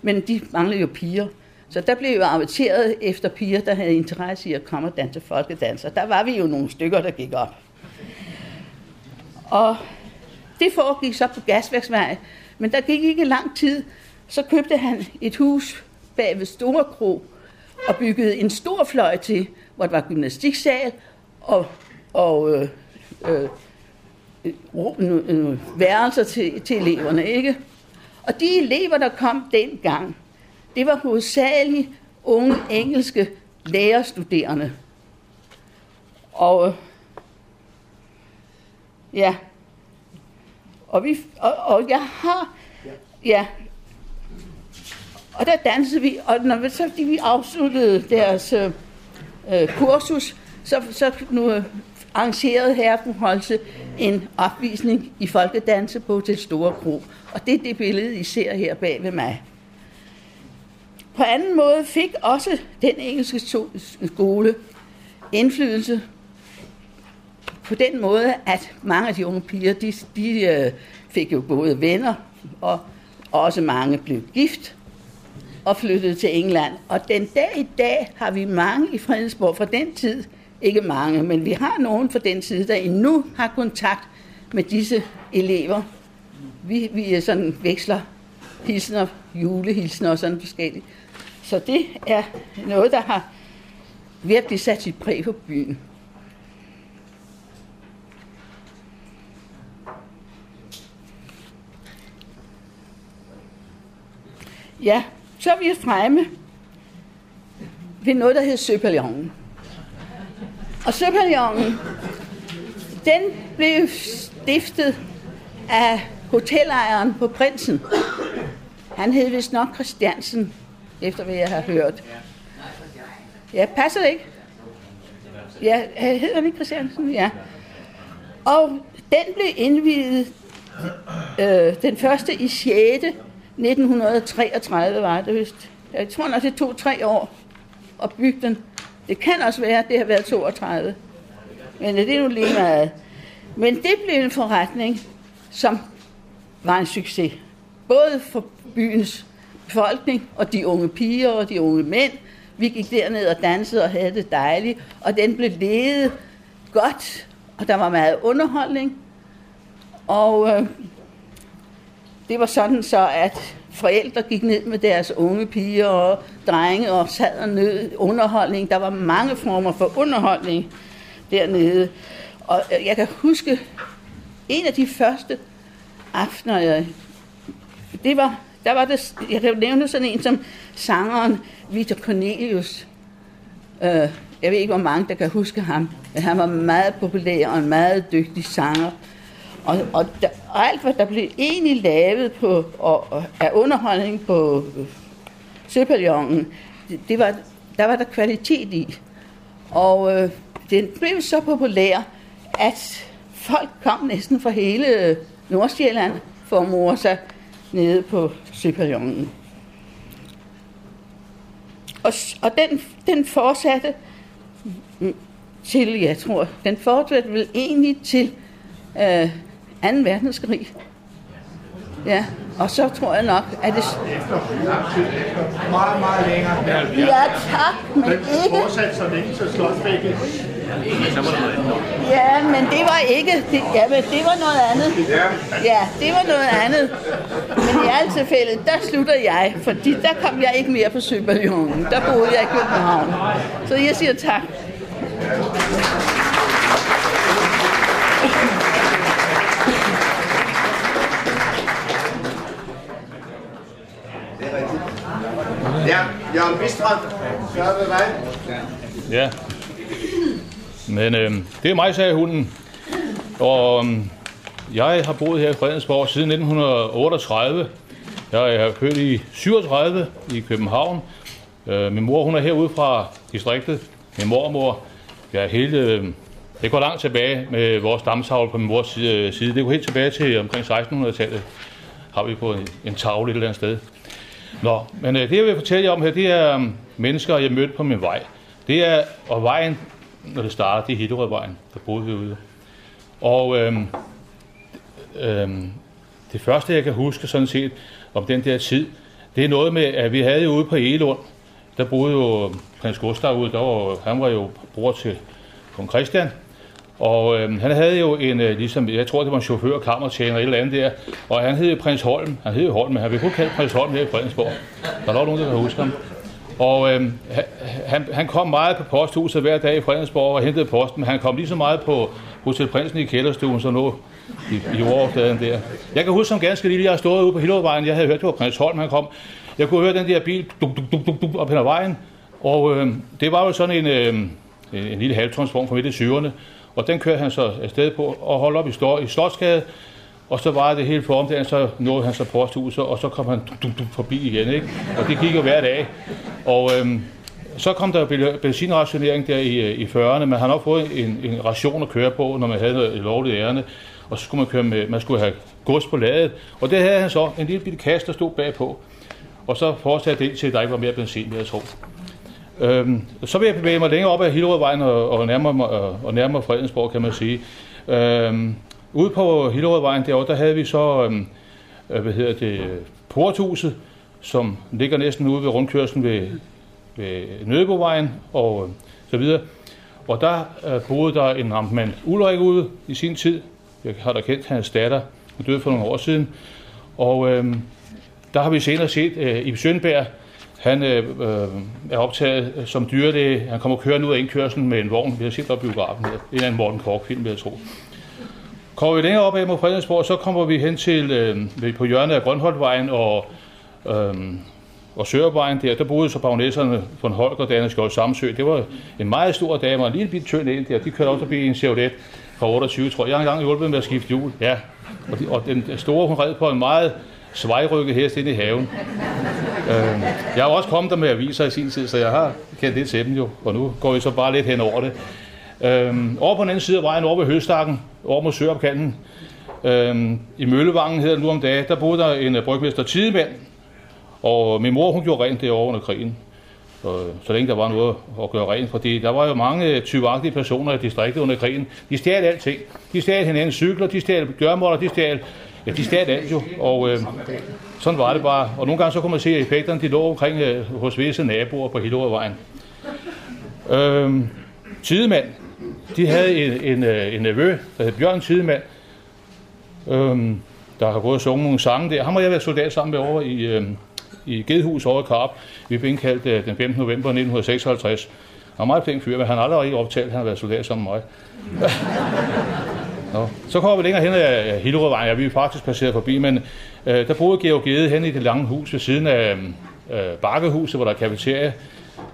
Men de manglede jo piger. Så der blev jo arrangeret efter piger, der havde interesse i at komme og danse folkedans. Og der var vi jo nogle stykker, der gik op. Og det foregik så på Gasværksvej. Men der gik ikke lang tid. Så købte han et hus bag ved Store Kro og byggede en stor fløj til, hvor der var gymnastiksal og, og øh, øh, øh, øh, værelser til, til eleverne, ikke? Og de elever, der kom dengang, det var hovedsageligt unge engelske lærerstuderende. Og, ja. Og, vi, og, og jeg har... Ja. Og der dansede vi, og når vi, så, de, vi afsluttede deres øh, kursus, så, så nu arrangerede Herrenholse en opvisning i folkedanse på til Store Kro. Og det er det billede, I ser her bag ved mig. På anden måde fik også den engelske skole indflydelse på den måde, at mange af de unge piger, de, de fik jo både venner, og også mange blev gift og flyttede til England. Og den dag i dag har vi mange i Fredensborg fra den tid, ikke mange, men vi har nogen fra den tid, der endnu har kontakt med disse elever. Vi, vi sådan veksler hilsner, julehilsner og sådan forskelligt. Så det er noget, der har virkelig sat sit præg på byen. Ja, så er vi fremme ved noget, der hedder Søperljongen. Og Søperljongen, den blev stiftet af hotelejeren på Prinsen. Han hed vist nok Christiansen, efter hvad jeg har hørt. Ja, passer det ikke? Ja, hedder han ikke Christiansen? Ja. Og den blev indviet øh, den første i sjette nitten treogtredive var det vist. Jeg tror nok, det tog tre år at bygge den. Det kan også være, at det har været toogtredive. Men det er nu lige meget. Men det blev en forretning, som var en succes. Både for byens befolkning og de unge piger og de unge mænd. Vi gik derned og dansede og havde det dejligt. Og den blev ledet godt. Og der var meget underholdning. Og øh, det var sådan så, at forældre gik ned med deres unge piger og drenge og sad og nød underholdning. Der var mange former for underholdning dernede. Og jeg kan huske, en af de første aftener, jeg, det var, der var det, jeg kan nævne sådan en som sangeren Victor Cornelius. Jeg ved ikke, hvor mange der kan huske ham, men han var meget populær og en meget dygtig sanger. Og, og der, alt, hvad der blev egentlig lavet på, og, og, af underholdning på øh, Søperljongen, det, det var, der var der kvalitet i. Og øh, den blev så populær, at folk kom næsten fra hele øh, Nordsjælland for at more sig nede på Søperljongen. Og, og den, den fortsatte til, jeg tror, den fortsatte vel egentlig til øh, anden verdenskrig. Ja, og så tror jeg nok, at det... Meget, meget længere. Ja, tak, men ikke... Den fortsatte sig længe til Slotsbækken. Ja, men det var ikke... Det, ja, men det var noget andet. Ja, det var noget andet. Men i alle tilfælde, der slutter jeg, fordi der kom jeg ikke mere på Søperljongen. Der boede jeg i København. Så jeg siger tak. Ja, Jørgen Wiestrøm, gør det ved mig. Ja, men øh, det er mig, sagde hunden. Og øh, jeg har boet her i Fredensborg siden nitten otteogtredive. Jeg er født i syvogtredive i København. Øh, min mor, hun er herude fra distriktet. Min mormor, jeg er helt... Øh, det går langt tilbage med vores stamtavle på min mors side. Det går helt tilbage til omkring sekstenhundredetallet. Har vi på en, en tavle et eller andet sted. Nå, men det jeg vil fortælle jer om her, det er mennesker, jeg mødte på min vej. Det er, og vejen, når det startede, det er Hillerødvejen, der boede vi ude. Og øhm, øhm, det første, jeg kan huske sådan set om den der tid, det er noget med, at vi havde jo ude på Egelund, der boede jo prins Gustav ude, der var, han var jo bror til kong Christian. Og øhm, han havde jo en, øh, ligesom, jeg tror det var en chauffør, kammertjener eller andet der, og han hed prins Holm, han hed Holm, men han ville kun kalde prins Holm her i Fredensborg. Der er nok nogen, der kan huske ham. Og øhm, han, han kom meget på posthuset hver dag i Fredensborg og hentede posten, men han kom lige så meget på Hotel Prinsen i kælderstuen, som lå i, i overfladen der. Jeg kan huske som ganske lille, jeg har stået ude på Hillerødvejen, jeg havde hørt, det var prins Holm, han kom. Jeg kunne høre den der bil, duk, duk, duk, duk, duk, op hen ad vejen, og øhm, det var jo sådan en, øhm, en, en lille halvtonsvogn fra midt i syverne. Og den kørte han så afsted på og holdt op i, Stor- i Slotsgade, og så var det hele for omdagen, så nåede han så posthuset, og så kom han dum, dum, dum, forbi igen, ikke? Og det gik jo hver dag. Og øhm, Så kom der benzinrationering der i, i fyrrerne. Man havde nok fået en, en ration at køre på, når man havde et lovligt ærende. Og så skulle man køre med, man skulle have gods på ladet. Og det havde han så en lille bitte kasse, der stod bagpå. Og så fortsatte det indtil, der ikke var mere benzin, vil jeg tro. Øhm, så vil jeg bevæge mig længere op ad Hillerødvejen og, og, nærmere, og, og nærmere Fredensborg, kan man sige. Øhm, ude på Hillerødvejen derovre, der havde vi så, øhm, hvad hedder det, Porthuset, som ligger næsten ude ved rundkørslen ved, ved Nødebovejen og øh, så videre. Og der øh, boede der en rampmand Ulrik ude i sin tid. Jeg har da kendt hans datter, hun døde for nogle år siden. Og øh, der har vi senere set øh, Ib Sønberg. Han øh, er optaget som dyrlæge. Han kommer kørende ud af indkørslen med en vogn. Vi har set op biografen her. En eller anden Morten Korch-film, vil jeg tro. Kommer vi længere op ad mod Fredensborg, så kommer vi hen til øh, på hjørnet af Grønholtvejen og, øh, og Søervejen der. Der boede så bagnæsserne von Holger og Danne Skjold Samsø. Det var en meget stor dame og en lille bit tynd en der. De kørte også forbi en Chevrolet fra otteogtyve, tror jeg. Jeg har engang hjulpet med at skifte hjul. Ja. Og, de, og den store, hun red på en meget svejrykket hest inde i haven. Øh, jeg har også kommet der med aviser i sin tid, så jeg har kendt lidt til dem jo, og nu går vi så bare lidt hen over det. Øh, over på den anden side af vejen, over ved Høstakken, over mod Søopkanten, øh, i Møllevangen hedder det nu om dagen, der boede der en uh, brygmester Tidemand, og min mor, hun gjorde rent derovre under krigen, så, så længe der var noget at gøre rent, fordi der var jo mange tyvagtige personer i distriktet under krigen. De stjal alting. De stjal hinandens cykler, de stjal dørmåler, de stjal Ja, de stjal alt jo, og øh, sådan var det bare. Og nogle gange så kunne man se, at effekterne de lå omkring øh, hos visse naboer på Hillerødvejen. Øh, Tidemand, de havde en, en, en nevø, der hed Bjørn Tidemand, øh, der har gået og sunget nogle sange der. Ham og jeg været soldat sammen med over i, øh, i Gedhus over i Karp. Vi blev indkaldt øh, den femtende november nitten seksoghalvtreds. Han var meget flink fyr, men han har aldrig optalt, at han har været soldat sammen med mig. Nå. Så kommer vi længere hen ad Hillerødvejen, ja, vi er faktisk passeret forbi, men øh, der boede Georg Gede hen i det lange hus ved siden af øh, Bakkehuset, hvor der er kafeteria,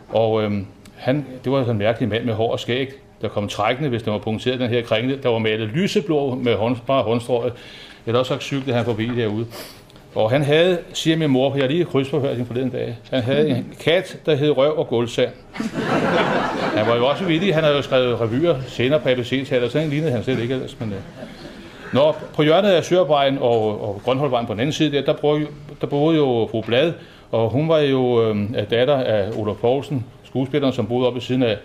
og øh, han, det var sådan en mærkelig mand med hår og skæg, der kom trækkende, hvis den var punkteret, den her kringle, der var malet lyseblå med hånd, bare håndstrøget, eller også cyklede han forbi derude. Og han havde, siger min mor, jeg har lige krydsforhørt hende forleden dag, han havde en kat, der hed Røv og Guldsand. Han var jo også vittig, han havde jo skrevet revyer senere på A B C-teater, og sådan lignede han slet ikke ellers. Men, uh... Nå, på hjørnet af Søervejen og, og Grønholdvejen på den anden side, der, der, boede, der boede jo fru Blad, og hun var jo øh, datter af Olaf Poulsen, skuespilleren, som boede oppe ved siden af,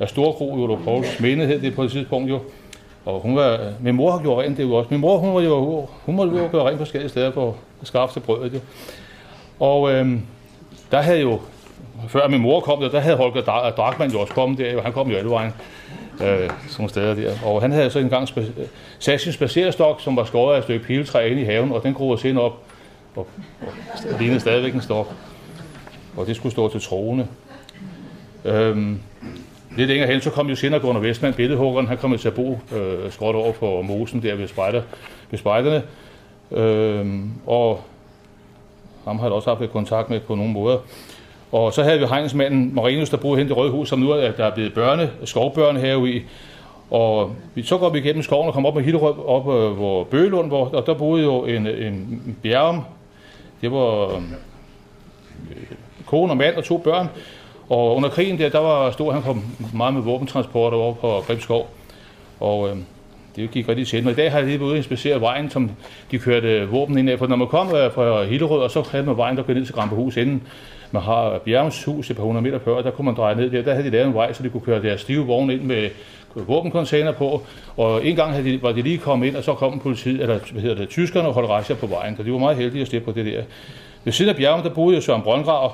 af Storkro i Olaf Poulsens menighed, det på det tidspunkt jo. Og hun var, min mor har gjort rent det jo også. Min mor, hun var jo, hun måtte jo gøre rent forskellige steder for at skaffe til brødet jo. Og øhm, der havde jo, før min mor kom der, der havde Holger Drachmann jo også kommet der. Han kom jo alle vejen, øh, sådan nogle steder der. Og han havde så engang sp- sat sin spacerestok, som var skåret af et stykke piletræ inde i haven, og den groede sind op, og, og lignede stadigvæk en stok. Og det skulle stå til troende. Øhm, Lidt længere hen, så kom jo senere Gunnar Westman, billedhuggeren, han kom til at bo øh, skråt over på mosen der ved, spejder, ved spejderne. Øhm, og ham har jeg også haft lidt kontakt med på nogle måder. Og så havde vi hegnsmanden Marinus, der boede hen i det røde hus, som nu er, der er blevet børne, skovbørnehave i. Og så går vi igennem skoven og kommer op med Hillerød, op øh, hvor Bøgelund, hvor, og der boede jo en, en bjergom. Det var øh, kone og mand og to børn. Og under krigen der, der var stor, han kom meget med våbentransporter over på Gribskov, og øh, det gik rigtig sjældent. Men i dag har jeg lige været ude og inspiceret vejen, som de kørte våben ind af. For når man kom øh, fra Hillerød, og så havde man vejen, der gik ned til Grampehus, inden man har Bjergens hus et par hundrede meter før, der kunne man dreje ned der. Der havde de lavet en vej, så de kunne køre deres stive vogne ind med våbencontainer på. Og en gang havde de, var de lige kommet ind, og så kom politiet, eller hvad hedder det, tyskerne og holdt rejser på vejen. Så de var meget heldige at slippe på det der. Ved siden af Bjergen, der boede jo Søren Brøndgrav,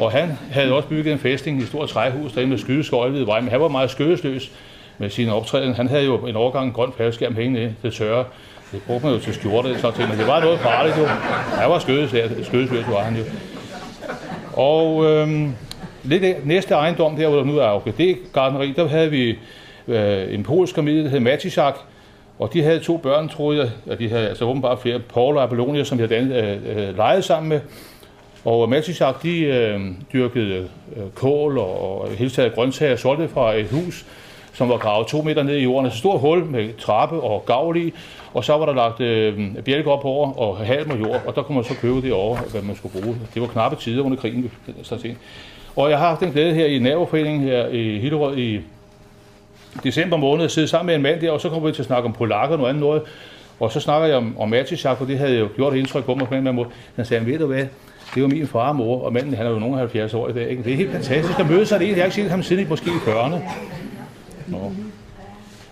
og han havde også bygget en fæstning i et stort træhus derinde med skydeskøjlede vej, men han var meget skødesløs med sine optræden. Han havde jo en overgang en grøn faldskærm hængende ind, det tørre. Det brugte man jo til skjorter og sådan ting, men det var noget farligt jo. Han var skødesløs, skødesløs var han jo. Og øhm, lidt næste ejendom der, hvor der nu er orkidé-gartneri, der havde vi øh, en polsk familie, der hed Matisak, og de havde to børn, troede jeg, og de havde altså åbenbart flere, Paul og Apollonia, som jeg havde øh, øh, leget sammen med. Og Matisak, de øh, dyrkede øh, kål og, og hele taget grøntsager og solgte fra et hus, som var gravet to meter ned i jorden. Altså et stort hul med trappe og gavl i, og så var der lagt øh, bjælker op over og halm og jord, og der kunne man så købe det over, hvad man skulle bruge. Det var knappe tider under krigen, så at sige. Og jeg har haft den glæde her i naboforeningen her i Hillerød i december måned at sidde sammen med en mand der, og så kommer vi til at snakke om polakker og andet noget. Og så snakker jeg om, om Matichak, for det havde jo gjort indtryk på mig på en eller anden måde. Han sagde, ved du hvad, det var min far og mor, og manden han er jo nogen halvfjerds år i dag. Ikke? Det er helt fantastisk at møde sig det. Jeg har ikke set ham siden i måske fyrrerne. Nå.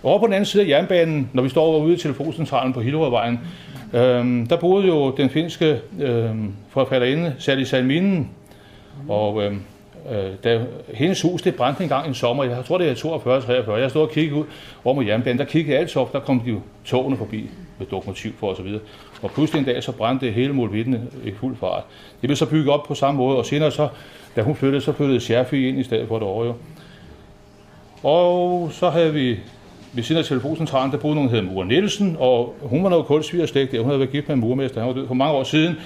Over på den anden side af jernbanen, når vi står ude i telefoncentralen på Hillerødvejen, øhm, der boede jo den finske øhm, forfatterinde Sally Salminen. Og øhm, øh, da hendes hus, det brændte en gang en sommer, jeg tror det er toogfyrre treogfyrre, jeg stod og kiggede ud over mod jernbanen, der kiggede alt op, der kom de jo togene forbi med dokumentiv for osv. Og, og pludselig en dag, så brændte hele Molvitten i fuld fart. Det blev så bygget op på samme måde, og senere så, da hun flyttede, så flyttede Scherfy ind i stedet for derovre. Og så havde vi ved siden af telefoncentralen, der boede nogen, der hed Mure Nielsen, og hun var noget kulsvigerslægt der. Hun havde været gift med en murmester, han var død for mange år siden.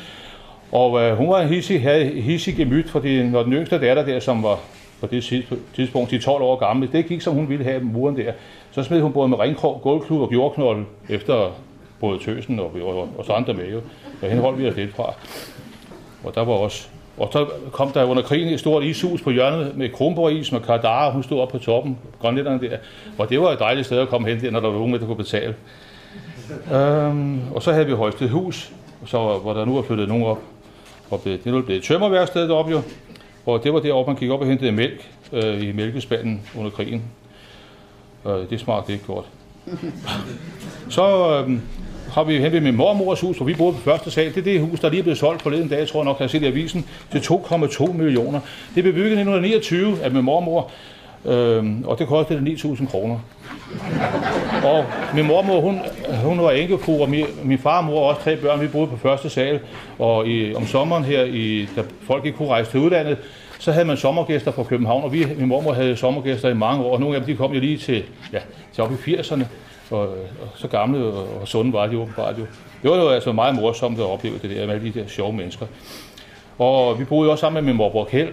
Og øh, hun var en hissig, havde hissig gemyt, fordi når den yngste datter der, som var på det tidspunkt de tolv år gamle, det gik som hun ville have muren der, så smed hun både med ringkrog, gulvklud og jordknold efter både tøsen og, og, og Sandra med jo. Og hende holdt vi os lidt fra. Og der var også. Og så kom der under krigen et stort ishus på hjørnet med Kronborg-is med Kardara, hun stod op på toppen, grønlænderne der. Og det var et dejligt sted at komme hen der, når der var nogen med, der kunne betale. Øhm, og så havde vi Højsted Hus, så, hvor der nu er flyttet nogen op. Og det er nu blevet et tømmerværksted deroppe jo. Og det var deroppe, man gik op og hentede mælk øh, i mælkespanden under krigen. Øh, det smagte ikke godt. Så øh, har vi hen ved min mormors hus, hvor vi boede på første sal. Det er det hus, der lige er blevet solgt forleden dag, tror jeg nok, kan jeg se det i avisen, til to komma to millioner. Det blev bygget i nitten niogtyve af min mormor, øh, og det kostede ni tusind kroner. Og min mormor, hun, hun var enkefru, og min, min far og mor og også tre børn, vi boede på første sal. Og i, om sommeren her, i, da folk ikke kunne rejse til udlandet, så havde man sommergæster fra København, og vi, min mormor havde sommergæster i mange år, og nogle af dem de kom jo lige til, ja, til op i firserne, og, og så gamle og, og sunde var de åbenbart jo. Det var jo altså meget morsomt at opleve det der med alle de der sjove mennesker. Og vi boede jo også sammen med min morbror Kjeld.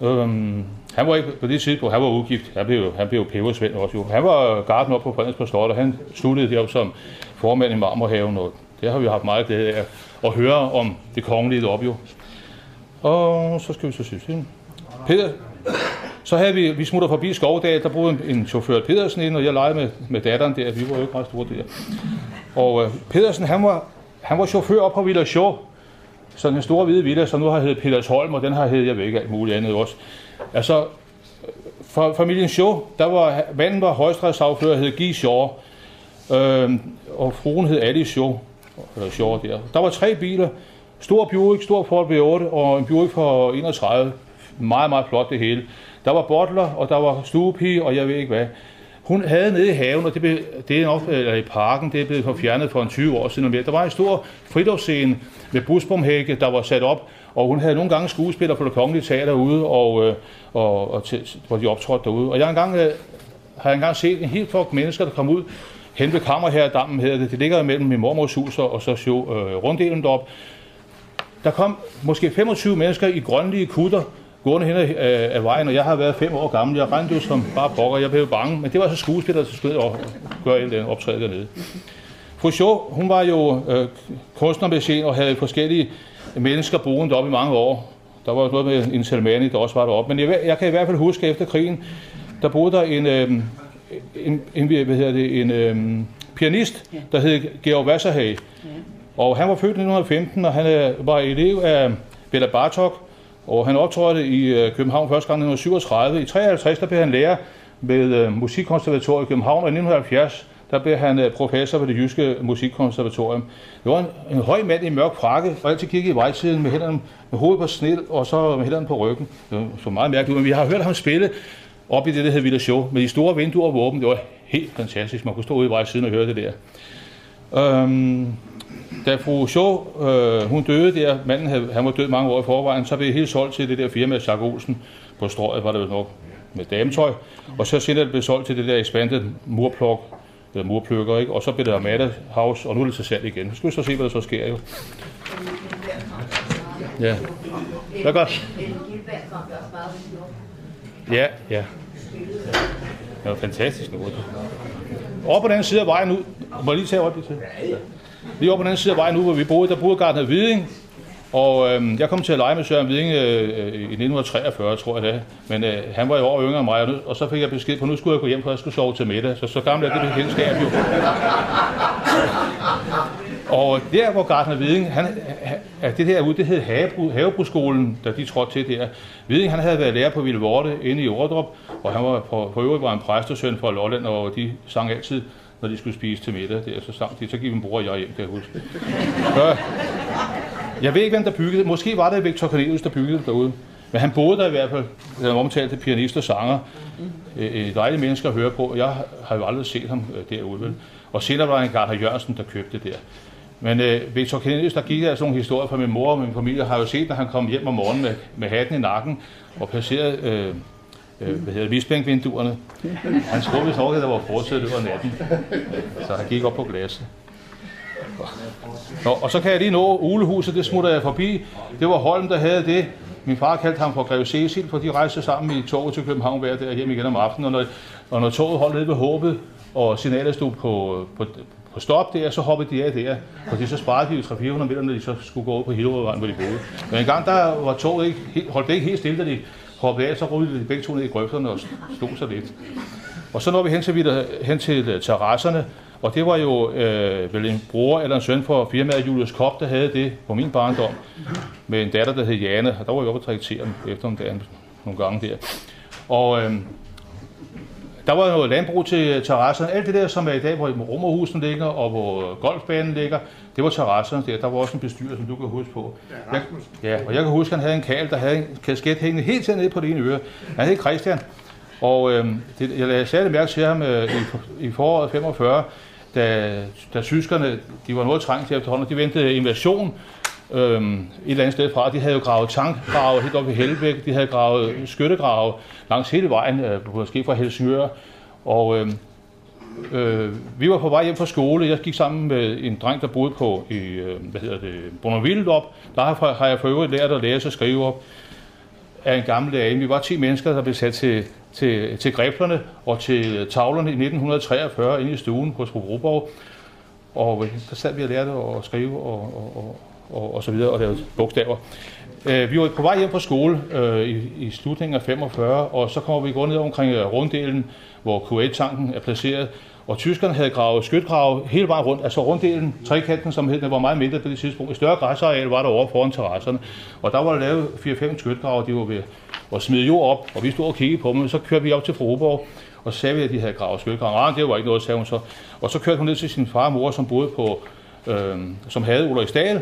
Øhm, han var ikke på det tidspunkt, han var udgift, han blev, han blev pebersvend også jo. Han var gartner op på Fredensborg Slot, og han sluttede deroppe som formand i Marmorhaven, og det har vi haft meget glæde af at høre om det kongelige deroppe jo. Og så skal vi så sige til Peter. Så havde vi, vi smutter forbi Skovdal, der boede en, en chauffør Pedersen ind, og jeg legede med, med datteren der, vi var jo ikke ret store der. Og øh, Pedersen, han var, han var chauffør op på Villa Sjå, sådan en stor hvide villa, som nu har heddet Pedersholm, og den har heddet, jeg ved ikke, alt muligt andet også. Altså, for familien Sjå, der var, manden var højstrætsaffører, hed G. Sjå, øh, og fruen hed Alice Sjå, eller Sjå der. Der var tre biler, stor Buick, stor Ford V otte og en Buick fra enogtredive. Meget, meget flot det hele. Der var bottler, og der var stuepige, og jeg ved ikke hvad. Hun havde nede i haven, og det, blev, det er nok, eller i parken, det er blevet forfjernet for en tyve år siden og mere. Der var en stor friluftsscene med busbomhække, der var sat op, og hun havde nogle gange skuespillere på Det Kongelige Teater ude, og, og, og til, hvor de optrådte derude. Og jeg engang, har engang set en hel flok mennesker, der kom ud, hen ved Kammerherredammen hedder det. Det ligger imellem min mormors hus og så øh, runddelen derop. Der kom måske femogtyve mennesker i grønlige kutter, gående hen ad, øh, af vejen, og jeg har været fem år gammel. Jeg rendte jo som bare pokker, jeg blev bange, men det var så skuespillere, der skulle gøre en optræde dernede. Fru Sjå, hun var jo øh, kunstnermæssig og havde forskellige mennesker boende deroppe i mange år. Der var jo noget med en Selmani, der også var deroppe, men jeg, jeg kan i hvert fald huske, efter krigen, der boede der en, øh, en, en, hvad hedder det, en øh, pianist, der hed Georg Wasserhage, og han var født i nitten femten, og han øh, var elev af Bela Bartok, og han optrådte i København første gang i nitten syvogtredive. I nitten treoghalvtreds der blev han lærer ved Musikkonservatoriet i København, og i nitten halvfjerds der blev han professor ved Det Jyske Musikkonservatorium. Det var en, en høj mand i mørk frakke, og altid kiggede i vejsiden med hænderne, med hovedet på sned, og så med hænderne på ryggen. Det så meget mærkeligt ud, men vi har hørt ham spille op i det, der hed Villa Sjå, med de store vinduer på åben. Det var helt fantastisk, man kunne stå ude i vejsiden og høre det der. Øhm Da fru Sjå, øh, hun døde der, manden havde, han var død mange år i forvejen, så blev det helt solgt til det der firma Jacob Olsen på Strøget, var det jo nok med dametøj, og så senere blev det solgt til det der Expanded Murplok, eller Murplukker, ikke? Og så blev det Armada House, og nu er det til salg igen. Nu skal vi så se, hvad der så sker, jo. Ja. Hvad gør? Ja, ja. Det var fantastisk noget. Over på den anden side af vejen ud, må jeg lige tage øjeblik til? Lige over på den anden side af vejen nu, hvor vi boede, der boede gartner Hviding, Og øh, jeg kom til at lege med Søren Vidinge øh, i nitten treogfyrre, tror jeg det. Men øh, han var jo år yngre end mig, og, nu, og så fik jeg besked på, nu skulle jeg gå hjem, for jeg skulle sove til middag. Så, så gammel er det bekendtskab jo. Og der, hvor Gartner Viding, han, at det der ude, det hed Havebrugsskolen, da de trådte til der. Viding, han havde været lærer på Villevorte inde i Ordrup, og han var på, på øvrigt var en præstesøn fra Lolland, og de sang altid, når de skulle spise til middag. Der, så sang de, så gik min bror og jeg hjem, kan jeg huske. Så, jeg ved ikke, hvem der byggede. Måske var det Victor Cornelius, der byggede derude. Men han boede der i hvert fald. Han omtalte pianist og sanger. Et dejligt menneske at høre på. Jeg har jo aldrig set ham derude, vel? Og senere var der en Holger Jørgensen, der købte der. Men øh, Victor Cornelius, der gik der sådan nogle historier fra min mor og min familie, har jo set, når han kom hjem om morgenen med, med hatten i nakken og passerede, øh, øh, hvad hedder det, visbænkvinduerne. Han skrubbede sorget, der var fortsat over natten. Så han gik op på glasset. Nå, og så kan jeg lige nå Ulehuset, det smutter jeg forbi. Det var Holm, der havde det. Min far kaldte ham for Greve Cecil, for de rejste sammen i toget til København hver dag hjem igen om aftenen. Og når, og når toget holdt nede ved Håbet, og signalet stod på, på, på stop der, så hoppede de af der. Og de så sparede de jo tre hundrede meter, når de så skulle gå over på Hillerødvejen, hvor de boede. Men en gang der var toget ikke, holdt det ikke helt stille, da de hoppede af, så rullede de begge to ned i grøfterne og stod sig lidt. Og så når vi hen til, videre, hen til terrasserne, og det var jo øh, vel en bror eller en søn for firmaet Julius Kopp, der havde det på min barndom, med en datter, der hed Jane, og der var jeg oppe at traktere dem eftermiddagen nogle gange der. Og øh, der var noget landbrug til terrasserne. Alt det der, som er i dag, hvor rummerhusene ligger, og hvor golfbanen ligger, det var terrasserne der. Der var også en bestyrer, som du kan huske på. Jeg, ja, og jeg kan huske, han havde en karl, der havde en kasket hængende helt til nede på det ene øre. Han hed Christian, og øh, det, jeg lagde særlig mærke til ham øh, i, i foråret femogfyrre, da, da tyskerne, de var noget trængt til efterhånden, de ventede invasion øh, et eller andet sted fra. De havde jo gravet tankgrave helt oppe i Hellebæk, de havde gravet skyttegrave langs hele vejen, øh, måske fra Helsingør. Og øh, øh, vi var på vej hjem fra skole, jeg gik sammen med en dreng, der boede på i, øh, hvad hedder det, Brunnervilde op. Der har, har jeg for øvrigt lært at læse og skrive op af en gammel lærer. Vi var ti mennesker, der blev sat til til, til græflerne og til tavlerne i nitten treogfyrre inde i stuen på Skruborg. Og der sad vi og lærte at skrive og, og, og, og så videre, og lavede bogstaver. Vi var på vej hjem fra skole øh, i, i slutningen af femogfyrre, og så kommer vi gå ned omkring runddelen, hvor Q et-tanken er placeret. Og tyskerne havde gravet skytgrave hele vejen rundt, altså runddelen, trekanten, som hed, var meget mindre på det tidspunkt. Et større græsareal var der over foran terrasserne, og der var der lavet fire fem skytgrave, de var ved og smide jord op, og vi stod og kiggede på dem, så kørte vi op til Froborg, og så sagde vi, at de havde gravet skytgrave. Det var ikke noget, sagde hun så. Og så kørte hun ned til sin far og mor, som boede på, øh, som havde Ulriksdal,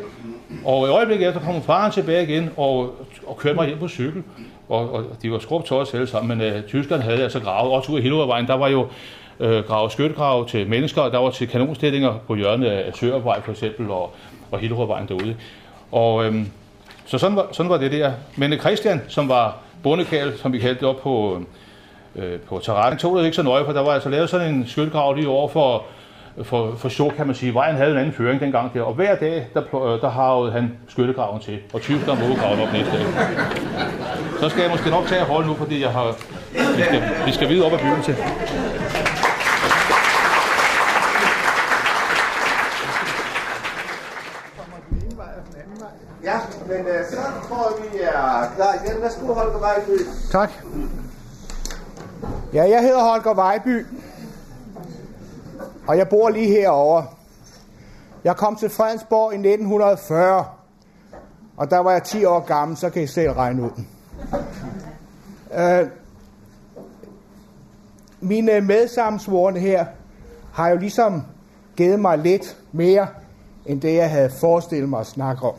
og i øjeblikket efter kom faren tilbage igen, og, og kørte mig hjem på cykel, og, og de var skrubtøjet alle sammen, men øh, tyskerne havde altså gravet, og tur i Hillerødvejen, der var jo Øh, grave skyttegrave til mennesker, der var til kanonstillinger på hjørnet af Søervej for eksempel, og, og Hillerødvejen derude. Og, øhm, så sådan var, sådan var det der. Men Christian, som var bondekarl, som vi kaldte det op på, øh, på terrassen, tog det ikke så nøje, for der var altså lavet sådan en skyttegrave lige over for, for, for så kan man sige. Vejen havde en anden føring dengang der, og hver dag, der, øh, der harvede han skyttegraven til, og tyskerne måtte grave op næste dag. Så skal jeg måske nok tage og holde nu, fordi jeg har, vi skal, vi skal videre op ad byen til. Ja, men øh, så tror vi er klar igen. Værsgo, Holger Vejby. Tak. Ja, jeg hedder Holger Vejby, og jeg bor lige herovre. Jeg kom til Fredensborg i nitten fyrre, og der var jeg ti år gammel, så kan I selv regne ud. Øh, mine medsammensvorne her har jo ligesom givet mig lidt mere, end det jeg havde forestillet mig at snakke om.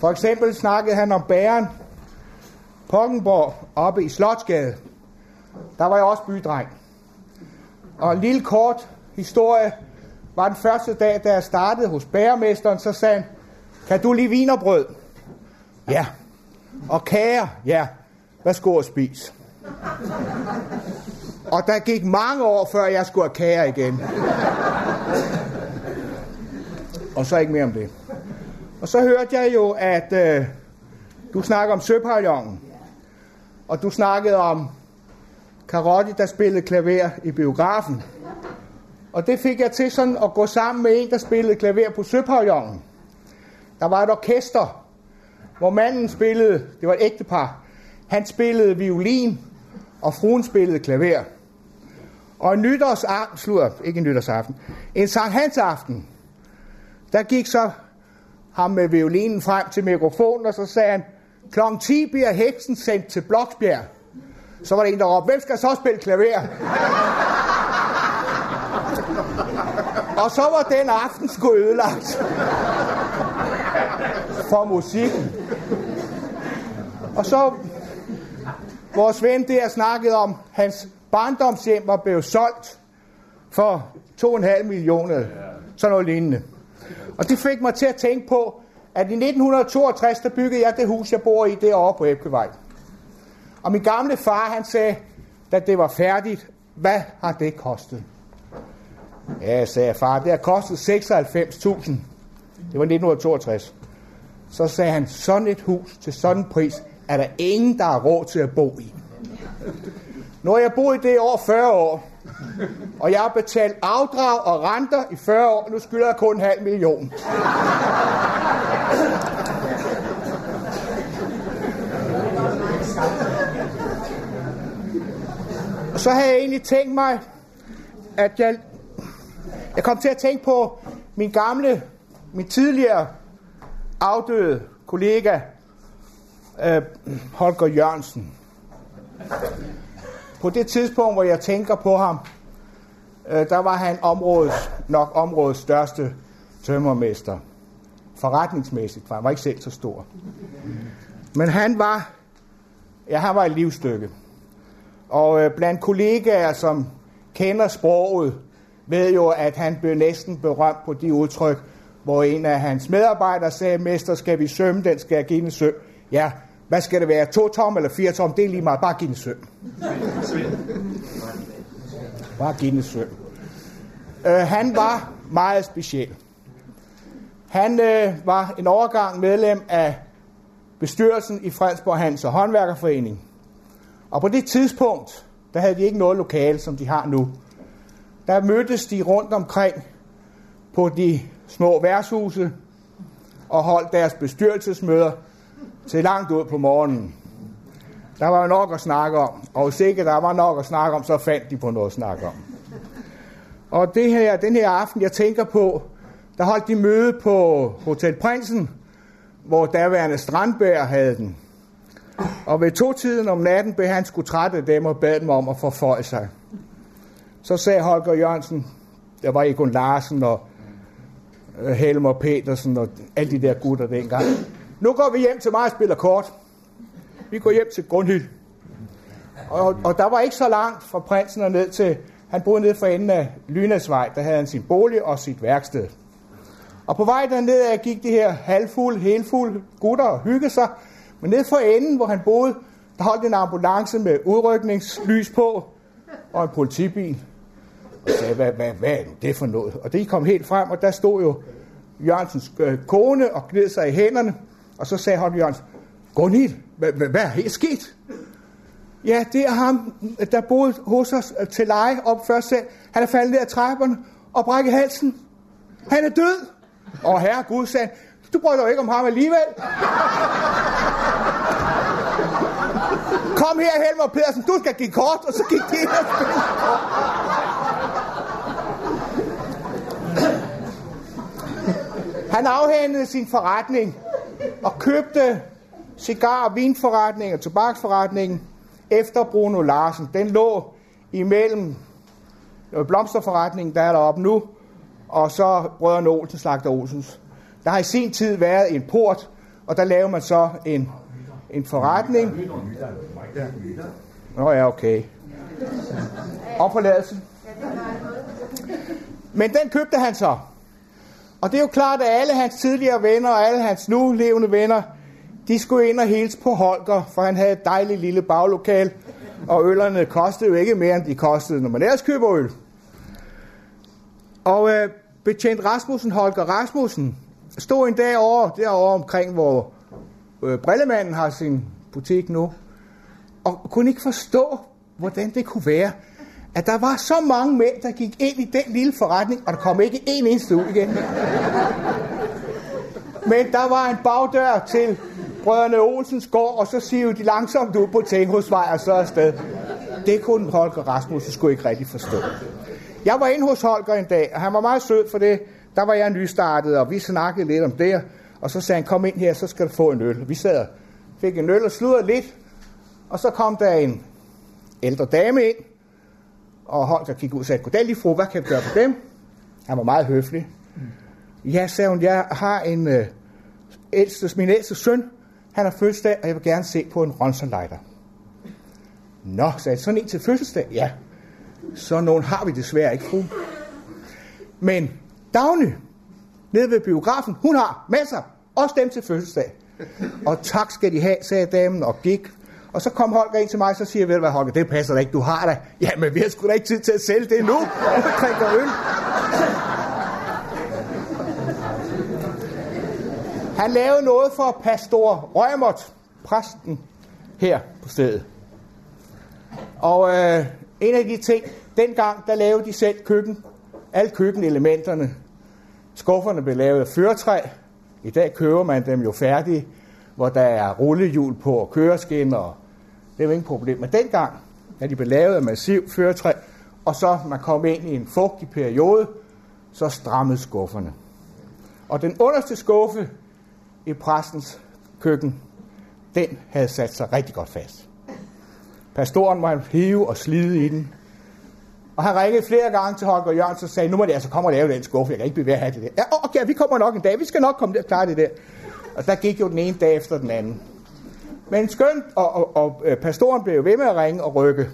For eksempel snakkede han om bæren Poggenborg oppe i Slotsgade. Der var jeg også bydreng. Og en lille kort historie var den første dag, da jeg startede hos bæremesteren, så sagde han, kan du lide vinerbrød? Ja. Og kager? Ja. Værsgo at spise. Og der gik mange år, før jeg skulle have kager igen. Og så ikke mere om det. Og så hørte jeg jo, at øh, du snakkede om Søperljongen, og du snakkede om Karotti, der spillede klaver i biografen. Og det fik jeg til sådan at gå sammen med en, der spillede klaver på Søperljongen. Der var et orkester, hvor manden spillede, det var et ægtepar, han spillede violin, og fruen spillede klaver. Og en nytårsaften, slutter, ikke en nytårsaften, en Sankt Hans aften, der gik så ham med violinen frem til mikrofonen, og så sagde han, klokken ti bliver heksen sendt til Bloksbjerg. Så var der en, der råbte, hvem skal så spille klaver? Og så var den aften sgu ødelagt for musikken. Og så vores ven der snakkede om, hans barndomshjem var blevet solgt for to komma fem millioner, sådan noget lignende. Og det fik mig til at tænke på, at i nitten toogtres, der byggede jeg det hus, jeg bor i, derovre på Æblevej. Og min gamle far, han sagde, da det var færdigt, hvad har det kostet? Ja, sagde far, det har kostet seksoghalvfems tusind. Det var nitten toogtres. Så sagde han, sådan et hus til sådan en pris, er der ingen, der har råd til at bo i. Nu har jeg boet i det år fyrre år, og jeg har betalt afdrag og renter i fyrre år, nu skylder jeg kun en halv million. Og så havde jeg egentlig tænkt mig, at jeg, jeg kom til at tænke på min gamle, min tidligere afdøde kollega, øh, Holger Jørgensen. På det tidspunkt, hvor jeg tænker på ham, øh, der var han områdets, nok områdets største tømmermester. Forretningsmæssigt, for han var ikke selv så stor. Men han var, ja, han var et livsstykke. Og øh, blandt kollegaer, som kender sproget, ved jo, at han blev næsten berømt på de udtryk, hvor en af hans medarbejdere sagde, mester, skal vi sømme, den skal jeg give en søm. Ja, hvad skal det være, to tom eller fire tom, det er lige meget, bare give en søm. Bare give en søm. Øh, han var meget speciel. Han øh, var en overgang medlem af bestyrelsen i Fredensborg Handels- og Håndværkerforening. Og på det tidspunkt, der havde de ikke noget lokale, som de har nu. Der mødtes de rundt omkring på de små værtshuse og holdt deres bestyrelsesmøder til langt ud på morgenen. Der var nok at snakke om, og hvis ikke der var nok at snakke om, så fandt de på noget at snakke om. Og det her, den her aften, jeg tænker på, der holdt de møde på Hotel Prinsen, hvor daværende Strandberg havde den. Og ved to-tiden om natten blev han sgu træt af dem og bad dem om at forføje sig. Så sagde Holger Jørgensen, der var Egon Larsen og Helmer Petersen og alle de der gutter dengang. Nu går vi hjem til mig og spiller kort. Vi går hjem til Grønholt. Og, og der var ikke så langt fra Prinsen og ned til, han boede ned for enden af Lynasvej, der havde han sin bolig og sit værksted. Og på vej dernede gik de her halvfulde, helfulde gutter og hyggede sig. Men ned for enden, hvor han boede, der holdt en ambulance med udrykningslys på og en politibil. Og sagde, hvad, hvad, hvad er det for noget? Og det kom helt frem, og der stod jo Jørgensens øh, kone og gned sig i hænderne. Og så sagde Holger Jørgensen, Gunhild, hvad, hvad, hvad er helt sket? Ja, det er ham, der boede hos os til leje op først selv. Han er faldet ned af trapperne og brækket halsen. Han er død. Og herre Gud sagde, du brød dog ikke om ham alligevel. Kom her, Helmer Pedersen, du skal give kort, og så gik de ind og spille. Han afhændede sin forretning og købte cigar- og vinforretningen og tobaksforretningen efter Bruno Larsen. Den lå imellem blomsterforretningen, der er deroppe nu, og så brødrene Olsen, slagter Olsens. Der har i sin tid været en port, og der laver man så en en forretning. Nå ja, okay. Opholdelsen. Men den købte han så. Og det er jo klart, at alle hans tidligere venner og alle hans nu levende venner, de skulle ind og hilse på Holger, for han havde et dejligt lille baglokal, og øllerne kostede jo ikke mere, end de kostede, når man ellers køber øl. Og øh, betjent Rasmussen, Holger Rasmussen, stod en dag over, derovre omkring, hvor Brillemanden har sin butik nu, og kunne ikke forstå, hvordan det kunne være, at der var så mange mænd, der gik ind i den lille forretning, og der kom ikke en eneste ud igen. Men der var en bagdør til brødrene Olsens gård, og så siger de langsomt ud på Tænkhusvej og så afsted. Det kunne Holger Rasmussen sgu ikke rigtig forstå. Jeg var inde hos Holger en dag, og han var meget sød for det. Der var jeg nystartet, og vi snakkede lidt om det, og så sagde han, kom ind her, så skal du få en øl. Vi sad og fik en øl og sludrede lidt, og så kom der en ældre dame ind, og Holger gik ud og sagde, goddag lige fru, hvad kan jeg gøre for dem? Han var meget høflig. Ja, sagde hun, jeg har en øh, ældste, min ældste søn, han har fødselsdag, og jeg vil gerne se på en Ronson-lighter. Nå, sagde jeg, sådan en til fødselsdag? Ja. Sådan nogen har vi desværre ikke, fru. Men Dagny, nede ved biografen, hun har med sig, også dem til fødselsdag. Og tak skal de have, sagde damen, og gik. Og så kom Holger ind til mig, så siger jeg, ved du hvad, Holger, det passer da ikke, du har da. Ja, men vi har sgu da ikke tid til at sælge det nu. Og så drikker øl. Han lavede noget for pastor Rømert, præsten her på stedet. Og øh, en af de ting, dengang, der lavede de selv køkken, alle køkkenelementerne. Skufferne blev lavet af førtræ. I dag køber man dem jo færdige, hvor der er rullehjul på og køreskinner. Og det er jo ingen problem. Men dengang, da de blev lavet af massiv førtræ, og så man kom ind i en fugtig periode, så strammede skufferne. Og den underste skuffe i præstens køkken, den havde sat sig rigtig godt fast. Pastoren måtte hive og slide i den. Og han ringede flere gange til Holger Jørgensen og sagde, nu må det altså komme og lave den skuffe, jeg kan ikke blive ved at have det der. Ja, okay, vi kommer nok en dag, vi skal nok komme til at klare det der. Og der gik jo den ene dag efter den anden. Men skønt, og, og, og pastoren blev ved med at ringe og rykke.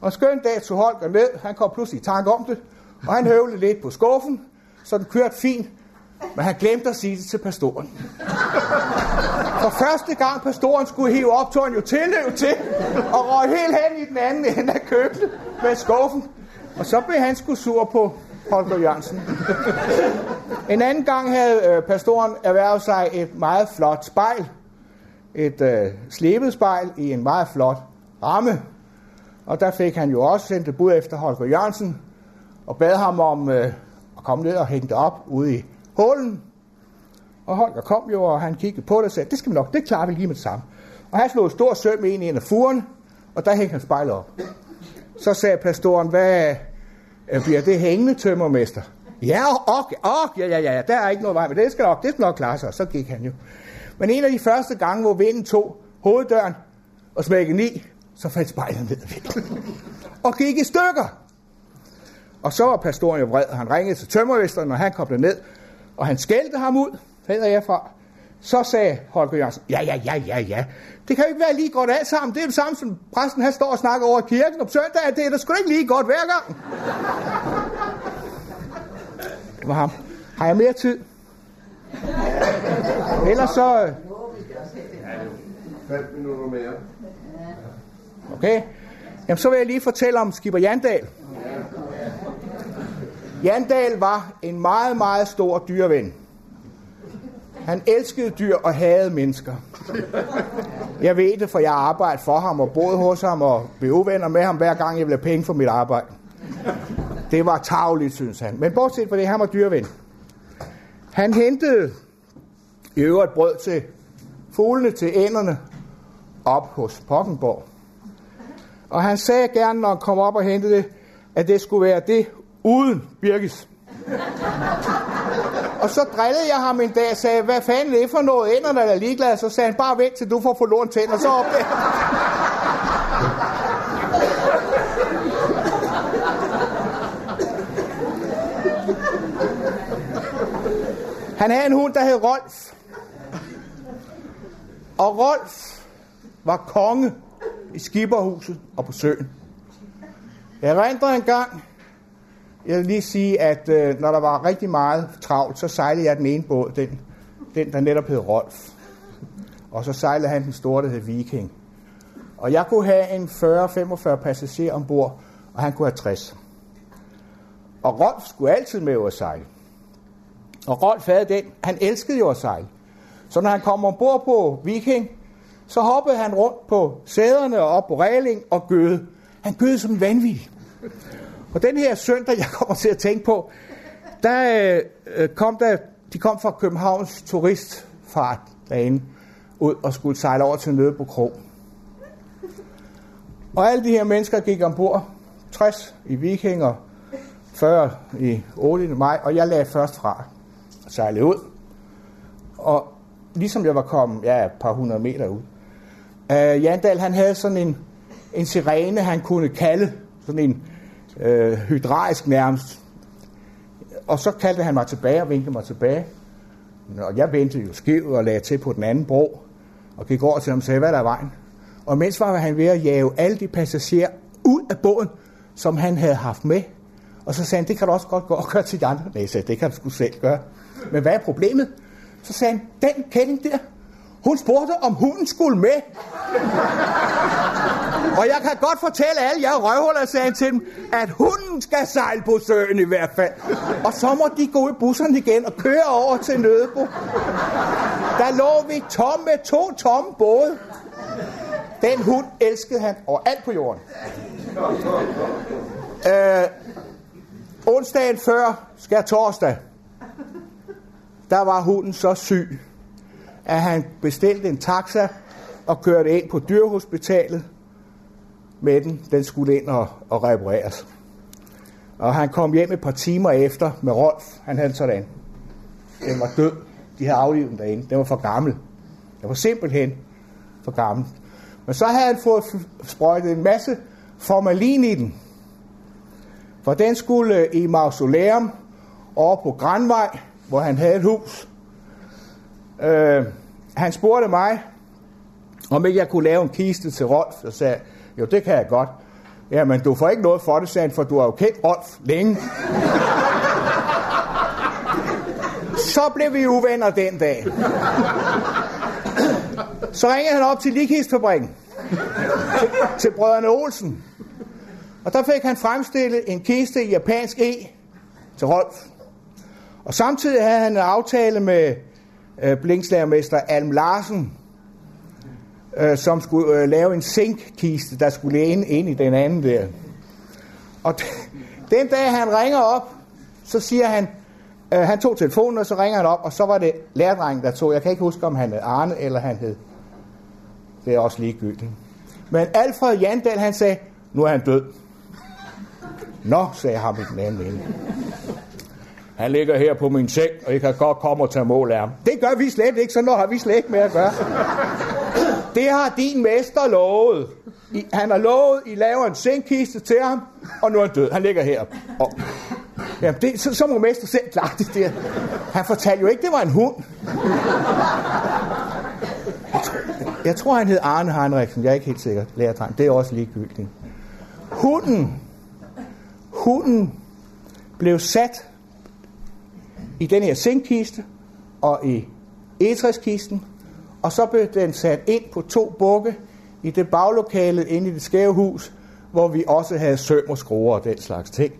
Og skøn dag tog Holger ned, han kom pludselig i tanke om det, og han høvlede lidt på skuffen, så den kørte fint. Men han glemte at sige det til pastoren. For første gang pastoren skulle hive op, tog han jo tilløb til og røg helt hen i den anden ende af køkkenet med skuffen. Og så blev han sgu sur på Holger Jørgensen. En anden gang havde pastoren erhvervet sig et meget flot spejl. Et øh, slebet spejl i en meget flot ramme. Og der fik han jo også sendt et bud efter Holger Jørgensen og bad ham om øh, at komme ned og hænge det op ude i hulen. Og Holger kom jo, og han kiggede på det og sagde, det skal vi nok, det klarer vi lige med det samme. Og han slog et stort søm med en i en af furen, og der hængte han spejlet op. Så sagde pastoren, hvad bliver det hængende, tømmermester? Ja, ok, ok, ja, ja, ja, der er ikke noget vej med det, det skal nok, det skal nok klare sig. Og så gik han jo. Men en af de første gange, hvor vinden tog hoveddøren og smækkede den i, så faldt spejlet ned og gik i stykker. Og så var pastoren jo vred, og han ringede til tømmermesteren, og han kom derned, og han skældte ham ud, hedder jeg fra. Så sagde Holger Jørgensen, ja, ja, ja, ja, ja. Det kan jo ikke være lige godt alt sammen. Det er det samme, som præsten han står og snakker over kirken om søndag. Det er da sgu ikke lige godt hver gang. Det var ham. Har jeg mere tid? Ellers så... fem minutter mere. Okay. Jamen så vil jeg lige fortælle om Skipper Jandahl. Jandahl var en meget, meget stor dyreven. Han elskede dyr og hadede mennesker. Jeg ved det, for jeg arbejdede for ham og boede hos ham og blev uvenner med ham, hver gang jeg ville have penge for mit arbejde. Det var tarveligt, synes han. Men bortset fra det, han var dyreven. Han hentede i øvrigt brød til fuglene, til ænderne, op hos Poggenborg. Og han sagde gerne, når han kom op og hentede det, at det skulle være det uden Birkes. Og så drillede jeg ham en dag og sagde, hvad fanden er det for noget? Ænderne er ligeglade. Så sagde han, bare vent til du får forlånt tænder, så op der. Han havde en hund, der hed Rolf. Og Rolf var konge i skipperhuset og på søen. Jeg rendte en gang. Jeg vil lige sige, at øh, når der var rigtig meget travlt, så sejlede jeg den ene båd, den, den der netop hed Rolf. Og så sejlede han den store, der hed Viking. Og jeg kunne have en fyrre til femogfyrre passagerer ombord, og han kunne have tres. Og Rolf skulle altid med ud at sejle. Og Rolf havde den, han elskede jo at sejle. Så når han kom ombord på Viking, så hoppede han rundt på sæderne og op på reling og gøde. Han gøde som en vanvittig. Og den her søndag, jeg kommer til at tænke på, der øh, kom der De kom fra Københavns turistfart derinde ud og skulle sejle over til Nødebo Kro. Og alle de her mennesker gik ombord, tres i Viking og fyrre i ottende maj, og jeg lagde først fra og sejlede ud. Og ligesom jeg var kommet ja, et par hundrede meter ud, øh, Jandahl han havde sådan en, en sirene, han kunne kalde, sådan en øh, hydraulisk nærmest. Og så kaldte han mig tilbage og vinkede mig tilbage. Og jeg vendte jo skævt og lagde til på den anden bro, og gik over til ham og sagde, hvad er der i vejen? Og mens var han ved at jage alle de passagerer ud af båden, som han havde haft med. Og så sagde han, det kan du også godt gå og gøre til de andre. Nej, sagde, det kan du sgu selv gøre. Men hvad er problemet? Så sagde han, den kælling der, hun spurgte, om hunden skulle med. Og jeg kan godt fortælle alle jer røvhuller, sagde han til dem, at hunden skal sejle på søen i hvert fald. Og så må de gå i busserne igen og køre over til Nødebo. Der lå vi tomme, to tomme både. Den hund elskede han overalt på jorden. Øh, onsdagen før skærtorsdag, der var hunden så syg, at han bestilte en taxa og kørte ind på dyrehospitalet med den. Den skulle ind og, og repareres. Og han kom hjem et par timer efter med Rolf. Han havde sådan. Den var død. De havde aflivet den derinde. Den var for gammel. Den var simpelthen for gammel. Men så havde han fået sprøjtet en masse formalin i den. For den skulle i mausoleum over på Grandvej, hvor han havde et hus. Øh, han spurgte mig, om ikke jeg kunne lave en kiste til Rolf, og sagde, jo, det kan jeg godt. Jamen, du får ikke noget for det, sagde han, for du har jo kendt Rolf længe. Så blev vi uvenner den dag. Så ringede han op til ligkistefabrikken, til, til brødrene Olsen. Og der fik han fremstillet en kiste i japansk e til Rolf. Og samtidig havde han en aftale med øh, blinkslægermester Alm Larsen, øh, som skulle øh, lave en zinkkiste, der skulle læne ind i den anden der. Og d- den dag han ringer op, så siger han, øh, han tog telefonen, og så ringer han op, og så var det lærdrengen, der tog. Jeg kan ikke huske, om han hed Arne, eller han hed. Det er også ligegyldigt. Men Alfred Jandahl, han sagde, nu er han død. Nå, sagde ham i den anden ende. Han ligger her på min seng, og I kan godt komme og tage mål af ham. Det gør vi slet ikke, så noget har vi slet ikke med at gøre. Det har din mester lovet. I, han har lovet, I laver en sengkiste til ham, og nu er han død. Han ligger her. Og, jamen det, så, så må mester selv klare det der. Han fortalte jo ikke, det var en hund. Jeg tror, han hed Arne Heinrichsen. Jeg er ikke helt sikker. Lærertrang. Det er også ligegyldigt. Hunden, hunden blev sat i den her zinkkiste og i egetræskisten, og så blev den sat ind på to bukke i det baglokale inde i det skæve hus, hvor vi også havde søm og skruer og den slags ting.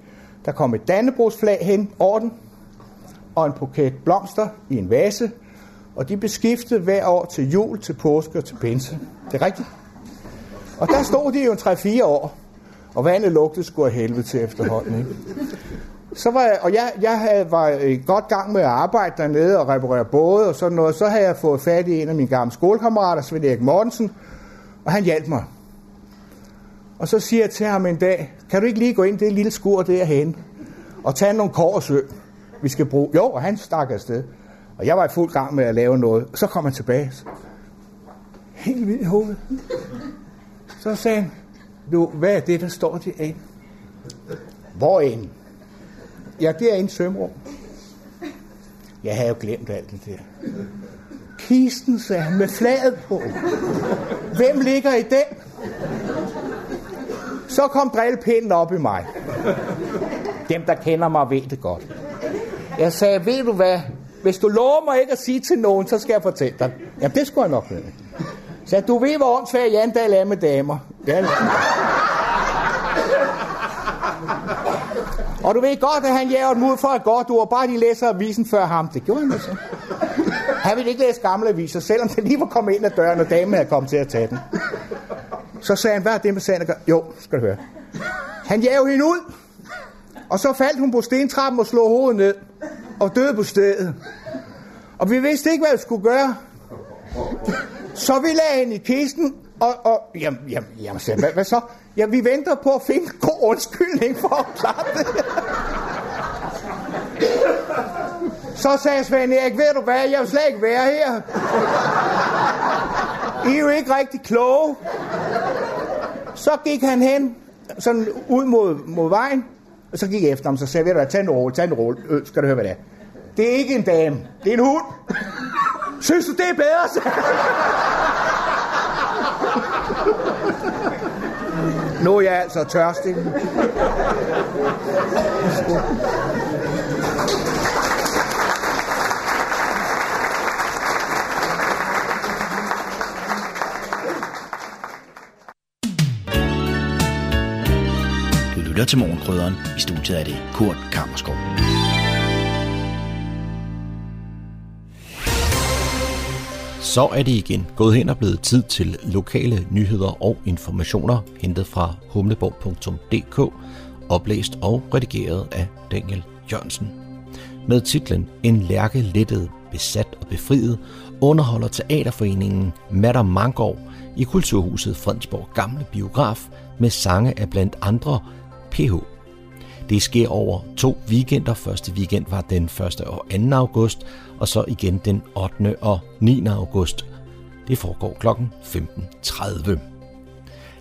Der kom et dannebrogsflag hen over den, og en buket blomster i en vase, og de blev skiftet hver år til jul, til påske og til pinse. Det er rigtigt. Og der stod de jo tre-fire år, og vandet lugtede sgu af helvede til efterhånden, ikke? Så var jeg, og jeg, jeg havde, var i godt gang med at arbejde dernede og reparere både og sådan noget. Så havde jeg fået fat i en af mine gamle skolekammerater, Svend Erik Mortensen, og han hjalp mig. Og så siger jeg til ham en dag, kan du ikke lige gå ind i det lille skur derhen og tage nogle kår og sø, vi skal bruge? Jo, og han stak afsted. Og jeg var i fuld gang med at lave noget. Så kom han tilbage, helt vildt i hovedet. Så sagde han, du, hvad er det, der står derinde? Hvor en? Ja, det er en sømrum. Jeg havde jo glemt alt det der. Kisten, sagde han, med flaget på. Hvem ligger i den? Så kom drillepinden op i mig. Dem, der kender mig, ved det godt. Jeg sagde, ved du hvad? Hvis du lover mig ikke at sige til nogen, så skal jeg fortælle dig. Jamen, det skulle jeg nok vide. Så du ved, hvor åndssvær Jandahl er med damer. Ja. Og du ved godt, at han jager dem ud for et godt ord, bare de læser avisen før ham. Det gjorde han jo så. Han ville ikke læse gamle aviser, selvom det lige var kommet ind ad døren, og damen havde kommet til at tage den. Så sagde han, hvad er det med sagen? Jo, skal du høre. Han jager hende ud, og så faldt hun på stentrappen og slog hovedet ned, og døde på stedet. Og vi vidste ikke, hvad vi skulle gøre. Så vi lagde hende i kisten, og, og jamen, jamen, jamen hvad, hvad så? Ja, vi venter på at finde en god undskyldning for at klare det. Så sagde Svend Erik, ved du hvad, jeg vil slet ikke være her. I er jo ikke rigtig kloge. Så gik han hen, sådan ud mod, mod vejen, og så gik jeg efter ham, så sagde jeg, ved du hvad, tag en rolle, tag en rolle, øh, skal du høre, hvad det er. Det er ikke en dame, det er en hund. Synes du, det er bedre? Nu er jeg altså tørstig. Du lytter til Morgenkrydderen. I studiet er det Kurt Kammersgaard. Så er det igen gået hen og blevet tid til lokale nyheder og informationer, hentet fra humleborg punktum d k, oplæst og redigeret af Daniel Jørgensen. Med titlen En lærke lettet, besat og befriet, underholder teaterforeningen Madder Mangård i Kulturhuset Fredensborg Gamle Biograf med sange af blandt andre P H. Det sker over to weekender. Første weekend var den første og anden august, og så igen den ottende og niende august. Det foregår kl. femten tredive.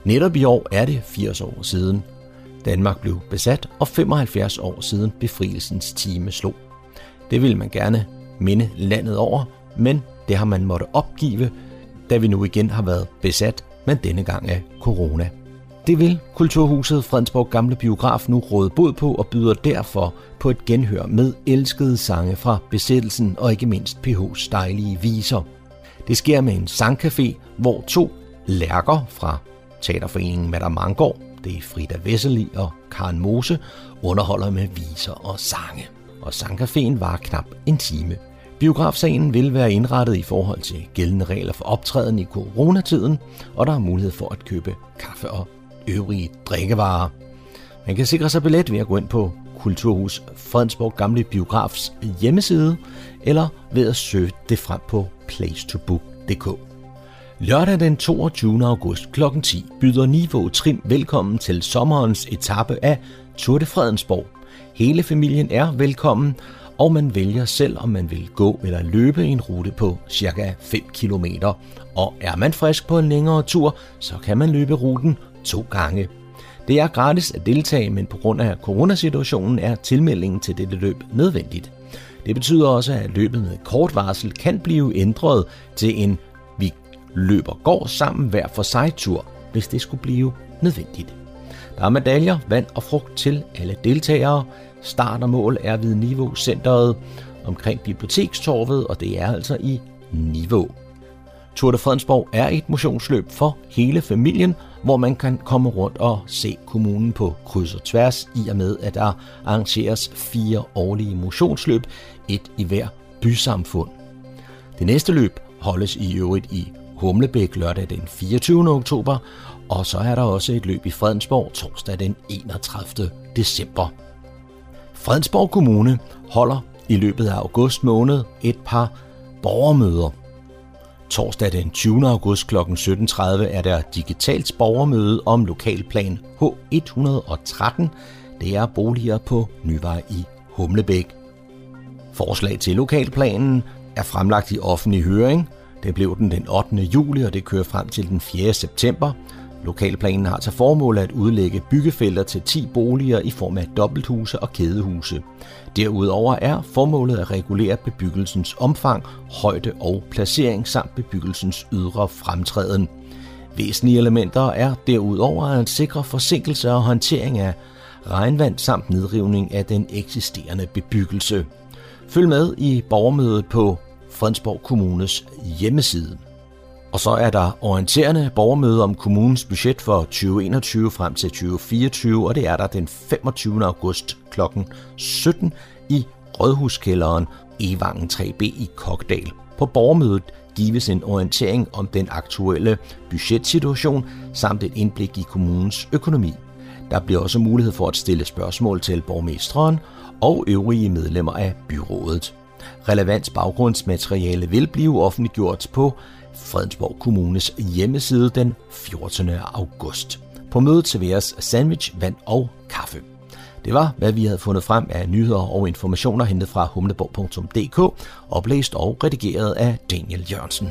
Netop i år er det firs år siden Danmark blev besat, og femoghalvfjerds år siden befrielsens time slog. Det ville man gerne minde landet over, men det har man måtte opgive, da vi nu igen har været besat, men denne gang af corona. Det vil Kulturhuset Fredensborg Gamle Biograf nu råde bod på og byder derfor på et genhør med elskede sange fra besættelsen og ikke mindst P H's dejlige viser. Det sker med en sangcafé, hvor to lærker fra teaterforeningen Madder Mangård, det er Frida Wessely og Karen Mose, underholder med viser og sange. Og sangcaféen var knap en time. Biografscenen vil være indrettet i forhold til gældende regler for optræden i coronatiden, og der er mulighed for at købe kaffe og øvrige drikkevarer. Man kan sikre sig billet ved at gå ind på Kulturhus Fredensborg Gamle Biografs hjemmeside eller ved at søge det frem på place to book punktum d k. Lørdag den toogtyvende august klokken ti byder Niveau Trim velkommen til sommerens etape af Tour de Fredensborg. Hele familien er velkommen, og man vælger selv, om man vil gå eller løbe en rute på ca. fem kilometer. Og er man frisk på en længere tur, så kan man løbe ruten to gange. Det er gratis at deltage, men på grund af coronasituationen er tilmeldingen til dette løb nødvendigt. Det betyder også, at løbet med kort varsel kan blive ændret til en vi løber går sammen hver for sig tur, hvis det skulle blive nødvendigt. Der er medaljer, vand og frugt til alle deltagere. Start og mål er ved Niveau-centeret omkring Bibliotekstorvet, og det er altså i Niveau. Tour de Fredensborg er et motionsløb for hele familien, hvor man kan komme rundt og se kommunen på kryds og tværs, i og med at der arrangeres fire årlige motionsløb, et i hver bysamfund. Det næste løb holdes i øvrigt i Humlebæk lørdag den fireogtyvende oktober, og så er der også et løb i Fredensborg torsdag den enogtredivte december. Fredensborg Kommune holder i løbet af august måned et par borgermøder. Torsdag den tyvende august klokken sytten tredive er der digitalt borgermøde om lokalplan H et hundrede og tretten. Det er boliger på Nyvej i Humlebæk. Forslag til lokalplanen er fremlagt i offentlig høring. Det blev den den ottende juli, og det kører frem til den fjerde september. Lokalplanen har til formål at udlægge byggefelter til ti boliger i form af dobbelthuse og kædehuse. Derudover er formålet at regulere bebyggelsens omfang, højde og placering samt bebyggelsens ydre fremtræden. Væsentlige elementer er derudover at sikre forsinkelse og håndtering af regnvand samt nedrivning af den eksisterende bebyggelse. Følg med i borgermødet på Fredensborg Kommunes hjemmeside. Og så er der orienterende borgermøde om kommunens budget for tyve enogtyve frem til tyve fireogtyve, og det er der den femogtyvende august klokken sytten i Rådhuskælderen Evangen tre B i Kokdal. På borgermødet gives en orientering om den aktuelle budgetsituation samt et indblik i kommunens økonomi. Der bliver også mulighed for at stille spørgsmål til borgmesteren og øvrige medlemmer af byrådet. Relevant baggrundsmateriale vil blive offentliggjort på Fredensborg Kommunes hjemmeside den fjortende august. På mødet serveres sandwich, vand og kaffe. Det var, hvad vi havde fundet frem af nyheder og informationer hentet fra humleborg punktum d k, oplæst og redigeret af Daniel Jørgensen.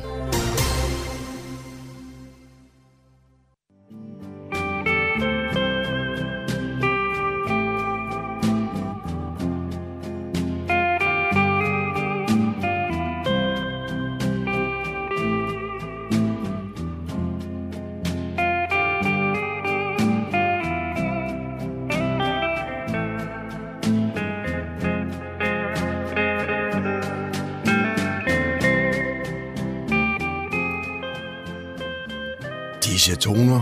Disse toner